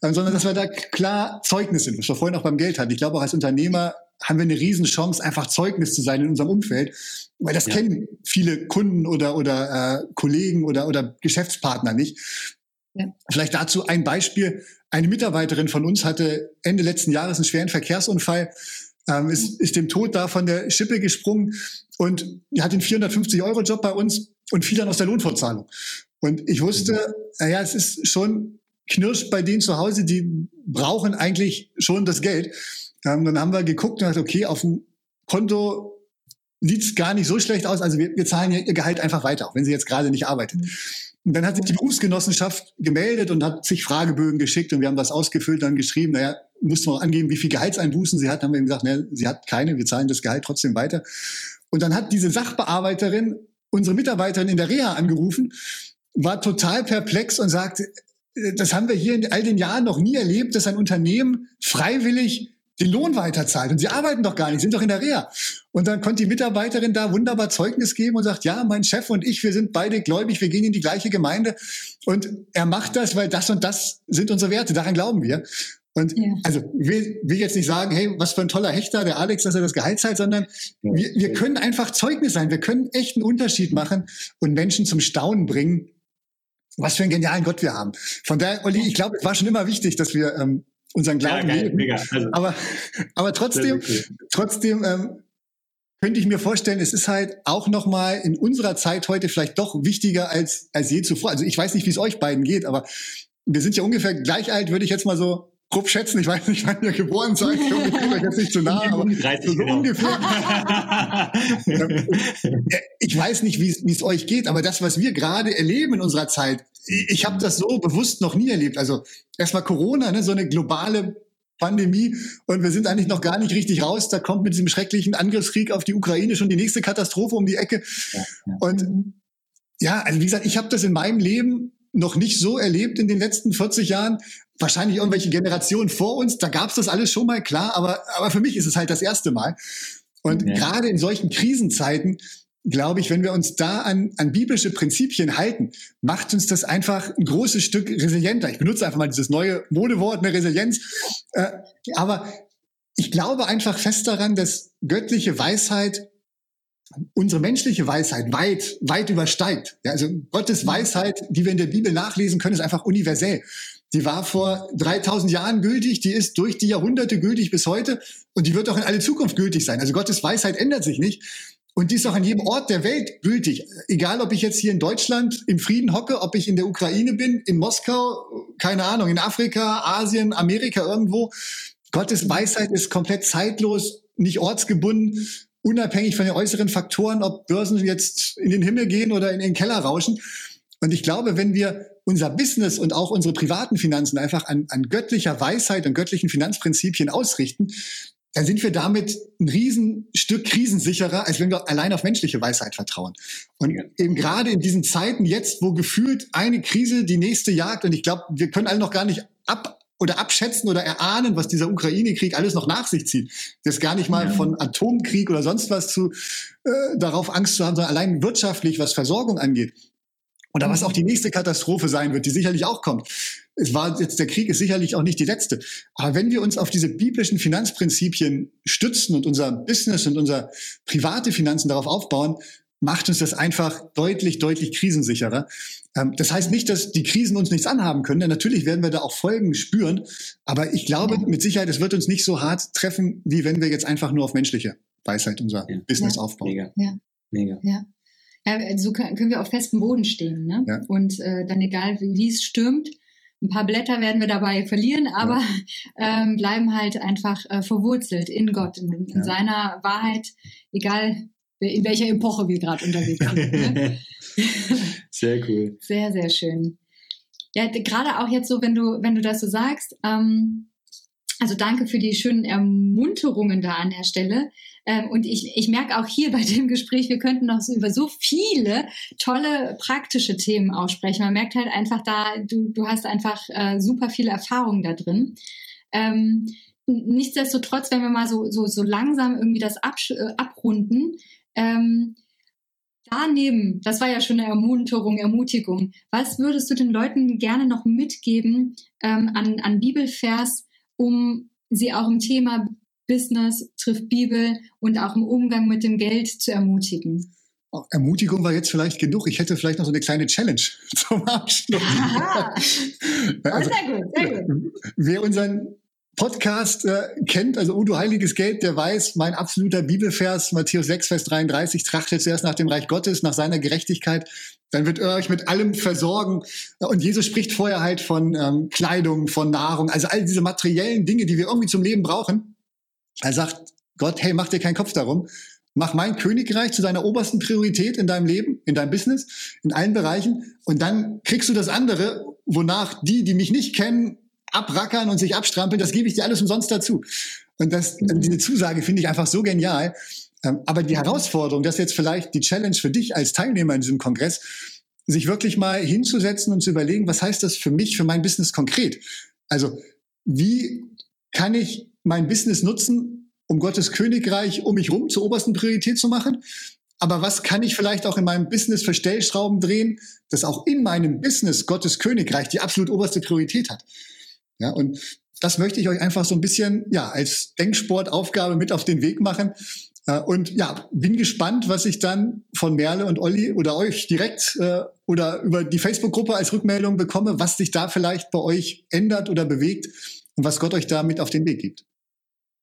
äh, sondern dass wir da klar Zeugnis sind, was wir vorhin auch beim Geld hatten. Ich glaube, auch als Unternehmer haben wir eine Riesenchance, einfach Zeugnis zu sein in unserem Umfeld, weil das ja. kennen viele Kunden oder, oder äh, Kollegen oder, oder Geschäftspartner nicht. Ja. Vielleicht dazu ein Beispiel. Eine Mitarbeiterin von uns hatte Ende letzten Jahres einen schweren Verkehrsunfall, ähm, ist, ist dem Tod da von der Schippe gesprungen und hat den vierhundertfünfzig-Euro-Job bei uns und fiel dann aus der Lohnfortzahlung. Und ich wusste, naja, es ist schon Knirsch bei denen zu Hause, die brauchen eigentlich schon das Geld. Ähm, dann haben wir geguckt und gesagt, okay, auf dem Konto sieht's gar nicht so schlecht aus. Also wir, wir zahlen ihr Gehalt einfach weiter, auch wenn sie jetzt gerade nicht arbeitet. Und dann hat sich die Berufsgenossenschaft gemeldet und hat sich Fragebögen geschickt und wir haben das ausgefüllt, dann geschrieben, naja, mussten wir auch angeben, wie viel Gehaltseinbußen sie hat. Dann haben wir eben gesagt, naja, sie hat keine, wir zahlen das Gehalt trotzdem weiter. Und dann hat diese Sachbearbeiterin unsere Mitarbeiterin in der Reha angerufen, war total perplex und sagte, das haben wir hier in all den Jahren noch nie erlebt, dass ein Unternehmen freiwillig den Lohn weiterzahlt. Und sie arbeiten doch gar nicht, sind doch in der Reha. Und dann konnte die Mitarbeiterin da wunderbar Zeugnis geben und sagt, ja, mein Chef und ich, wir sind beide gläubig, wir gehen in die gleiche Gemeinde. Und er macht das, weil das und das sind unsere Werte, daran glauben wir. Und ja. also will, will jetzt nicht sagen, hey, was für ein toller Hechter, der Alex, dass er das Gehalt zahlt, sondern wir, wir können einfach Zeugnis sein, wir können echt einen Unterschied machen und Menschen zum Staunen bringen, was für einen genialen Gott wir haben. Von daher, Olli, ich glaube, es war schon immer wichtig, dass wir ähm, unseren Glauben ja, geil, leben. Mega, also aber, aber trotzdem, trotzdem ähm, könnte ich mir vorstellen, es ist halt auch nochmal in unserer Zeit heute vielleicht doch wichtiger als als je zuvor. Also ich weiß nicht, wie es euch beiden geht, aber wir sind ja ungefähr gleich alt, würde ich jetzt mal so grob schätzen, ich weiß nicht, wann ihr geboren seid, ich komme euch jetzt nicht zu nahe, aber so genau. ungefähr. Ich weiß nicht, wie es euch geht, aber das, was wir gerade erleben in unserer Zeit, ich habe das so bewusst noch nie erlebt. Also erstmal Corona, ne, so eine globale Pandemie, und wir sind eigentlich noch gar nicht richtig raus. Da kommt mit diesem schrecklichen Angriffskrieg auf die Ukraine schon die nächste Katastrophe um die Ecke. Ja, ja. Und ja, also wie gesagt, ich habe das in meinem Leben noch nicht so erlebt in den letzten vierzig Jahren. Wahrscheinlich irgendwelche Generationen vor uns, da gab es das alles schon mal, klar, aber, aber für mich ist es halt das erste Mal. Und ja. gerade in solchen Krisenzeiten, glaube ich, wenn wir uns da an, an biblische Prinzipien halten, macht uns das einfach ein großes Stück resilienter. Ich benutze einfach mal dieses neue Modewort, eine Resilienz. Äh, aber ich glaube einfach fest daran, dass göttliche Weisheit unsere menschliche Weisheit weit, weit übersteigt. Ja, also Gottes Weisheit, die wir in der Bibel nachlesen können, ist einfach universell. Die war vor dreitausend Jahren gültig, die ist durch die Jahrhunderte gültig bis heute und die wird auch in alle Zukunft gültig sein. Also Gottes Weisheit ändert sich nicht. Und die ist auch an jedem Ort der Welt gültig. Egal, ob ich jetzt hier in Deutschland im Frieden hocke, ob ich in der Ukraine bin, in Moskau, keine Ahnung, in Afrika, Asien, Amerika irgendwo. Gottes Weisheit ist komplett zeitlos, nicht ortsgebunden, unabhängig von den äußeren Faktoren, ob Börsen jetzt in den Himmel gehen oder in den Keller rauschen. Und ich glaube, wenn wir unser Business und auch unsere privaten Finanzen einfach an, an göttlicher Weisheit und göttlichen Finanzprinzipien ausrichten, dann sind wir damit ein Riesenstück krisensicherer, als wenn wir allein auf menschliche Weisheit vertrauen. Und eben gerade in diesen Zeiten jetzt, wo gefühlt eine Krise die nächste jagt, und ich glaube, wir können alle noch gar nicht ab oder abschätzen oder erahnen, was dieser Ukraine-Krieg alles noch nach sich zieht. Das gar nicht mal ja. von Atomkrieg oder sonst was zu äh, darauf Angst zu haben, sondern allein wirtschaftlich, was Versorgung angeht. Oder was auch die nächste Katastrophe sein wird, die sicherlich auch kommt. Es war jetzt, der Krieg ist sicherlich auch nicht die letzte. Aber wenn wir uns auf diese biblischen Finanzprinzipien stützen und unser Business und unsere private Finanzen darauf aufbauen, macht uns das einfach deutlich, deutlich krisensicherer. Das heißt nicht, dass die Krisen uns nichts anhaben können, denn natürlich werden wir da auch Folgen spüren. Aber ich glaube mit Sicherheit, es wird uns nicht so hart treffen, wie wenn wir jetzt einfach nur auf menschliche Weisheit unser ja. Business ja. aufbauen. Mega. Ja. Mega. Ja. Ja, so können wir auf festem Boden stehen, ne? Ja. Und äh, dann egal, wie es stürmt, ein paar Blätter werden wir dabei verlieren, aber ja. ähm, bleiben halt einfach äh, verwurzelt in Gott, in, in ja. seiner Wahrheit, egal in welcher Epoche wir gerade unterwegs sind. Ne? Sehr cool. Sehr, sehr schön. Ja, gerade auch jetzt so, wenn du, wenn du das so sagst, ähm, also danke für die schönen Ermunterungen da an der Stelle. Ähm, und ich, ich merke auch hier bei dem Gespräch, wir könnten noch so über so viele tolle praktische Themen auch sprechen. Man merkt halt einfach da, du, du hast einfach äh, super viele Erfahrungen da drin. Ähm, nichtsdestotrotz, wenn wir mal so, so, so langsam irgendwie das absch- äh, abrunden, ähm, daneben, das war ja schon eine Ermunterung, Ermutigung, was würdest du den Leuten gerne noch mitgeben ähm, an, an Bibelvers, um sie auch im Thema Business trifft Bibel und auch im Umgang mit dem Geld zu ermutigen? Ermutigung war jetzt vielleicht genug. Ich hätte vielleicht noch so eine kleine Challenge zum Abschluss. Aha. Also, sehr gut, sehr gut. Wer unseren Podcast äh, kennt, also Udo Heiliges Geld, der weiß, mein absoluter Bibelvers, Matthäus sechs, Vers dreiunddreißig, trachtet zuerst nach dem Reich Gottes, nach seiner Gerechtigkeit, dann wird er euch mit allem versorgen. Und Jesus spricht vorher halt von ähm, Kleidung, von Nahrung, also all diese materiellen Dinge, die wir irgendwie zum Leben brauchen. Er sagt Gott, hey, mach dir keinen Kopf darum, mach mein Königreich zu deiner obersten Priorität in deinem Leben, in deinem Business, in allen Bereichen, und dann kriegst du das andere, wonach die, die mich nicht kennen, abrackern und sich abstrampeln, das gebe ich dir alles umsonst dazu. Und das, also diese Zusage finde ich einfach so genial. Aber die Herausforderung, das ist jetzt vielleicht die Challenge für dich als Teilnehmer in diesem Kongress, sich wirklich mal hinzusetzen und zu überlegen, was heißt das für mich, für mein Business konkret? Also wie kann ich mein Business nutzen, um Gottes Königreich um mich rum zur obersten Priorität zu machen? Aber was kann ich vielleicht auch in meinem Business für Stellschrauben drehen, dass auch in meinem Business Gottes Königreich die absolut oberste Priorität hat? Ja, und das möchte ich euch einfach so ein bisschen, ja, als Denksportaufgabe mit auf den Weg machen. Und ja, bin gespannt, was ich dann von Merle und Olli oder euch direkt äh, oder über die Facebook-Gruppe als Rückmeldung bekomme, was sich da vielleicht bei euch ändert oder bewegt und was Gott euch da mit auf den Weg gibt.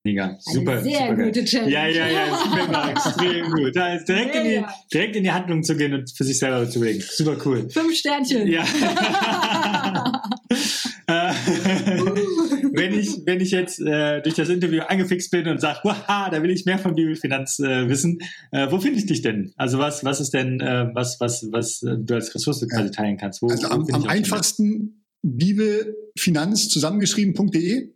Mega, super. Eine sehr super gute Challenge. Ja, ja, ja, super, extrem gut. Da ist direkt, ja, in die, ja. direkt in die Handlung zu gehen und für sich selber zu überlegen. Super cool. Fünf Sternchen. Ja. Wenn wenn ich jetzt äh, durch das Interview angefixt bin und sage, waha, da will ich mehr von Bibelfinanz äh, wissen, äh, wo finde ich dich denn? Also was, was ist denn, äh, was, was, was äh, du als Ressource quasi teilen kannst? Wo, also wo am, am einfachsten Bibelfinanz zusammengeschrieben punkt de.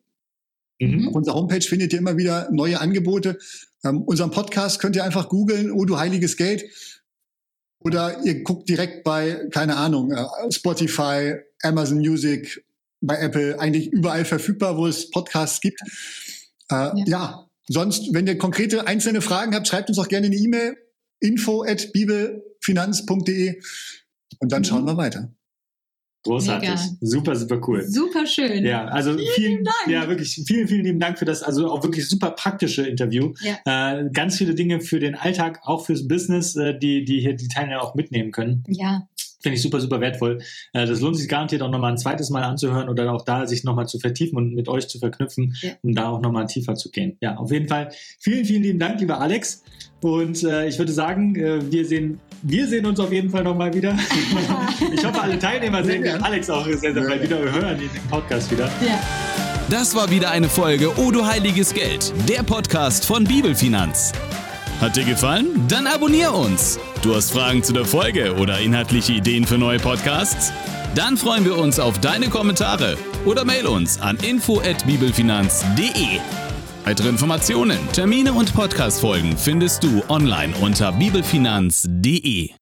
Mhm. Auf unserer Homepage findet ihr immer wieder neue Angebote. Ähm, unseren Podcast könnt ihr einfach googeln, oh du heiliges Geld. Oder ihr guckt direkt bei, keine Ahnung, Spotify, Amazon Music, bei Apple, eigentlich überall verfügbar, wo es Podcasts gibt. Äh, ja. ja, sonst, wenn ihr konkrete einzelne Fragen habt, schreibt uns auch gerne eine E-Mail, info at bibelfinanz punkt de, und dann mhm. schauen wir weiter. Großartig. Mega. Super, super cool. Super schön. Ja, also vielen, vielen Dank. Ja, wirklich vielen, vielen lieben Dank für das, also auch wirklich super praktische Interview. Ja. Äh, ganz viele Dinge für den Alltag, auch fürs Business, äh, die, die hier die Teilnehmer auch mitnehmen können. Ja. Finde ich super, super wertvoll. Äh, das lohnt sich garantiert auch nochmal ein zweites Mal anzuhören oder auch da sich nochmal zu vertiefen und mit euch zu verknüpfen, ja. um da auch nochmal tiefer zu gehen. Ja, auf jeden Fall. Vielen, vielen lieben Dank, lieber Alex. Und äh, ich würde sagen, äh, wir sehen wir sehen uns auf jeden Fall nochmal wieder. Ich hoffe, alle Teilnehmer sehen ja. Alex auch sehr, sehr bald wieder. Wir hören den Podcast wieder. Ja. Das war wieder eine Folge Oh du heiliges Geld, der Podcast von Bibelfinanz. Hat dir gefallen? Dann abonnier uns. Du hast Fragen zu der Folge oder inhaltliche Ideen für neue Podcasts? Dann freuen wir uns auf deine Kommentare oder mail uns an info at bibelfinanz punkt de. Weitere Informationen, Termine und Podcast-Folgen findest du online unter bibelfinanz punkt de.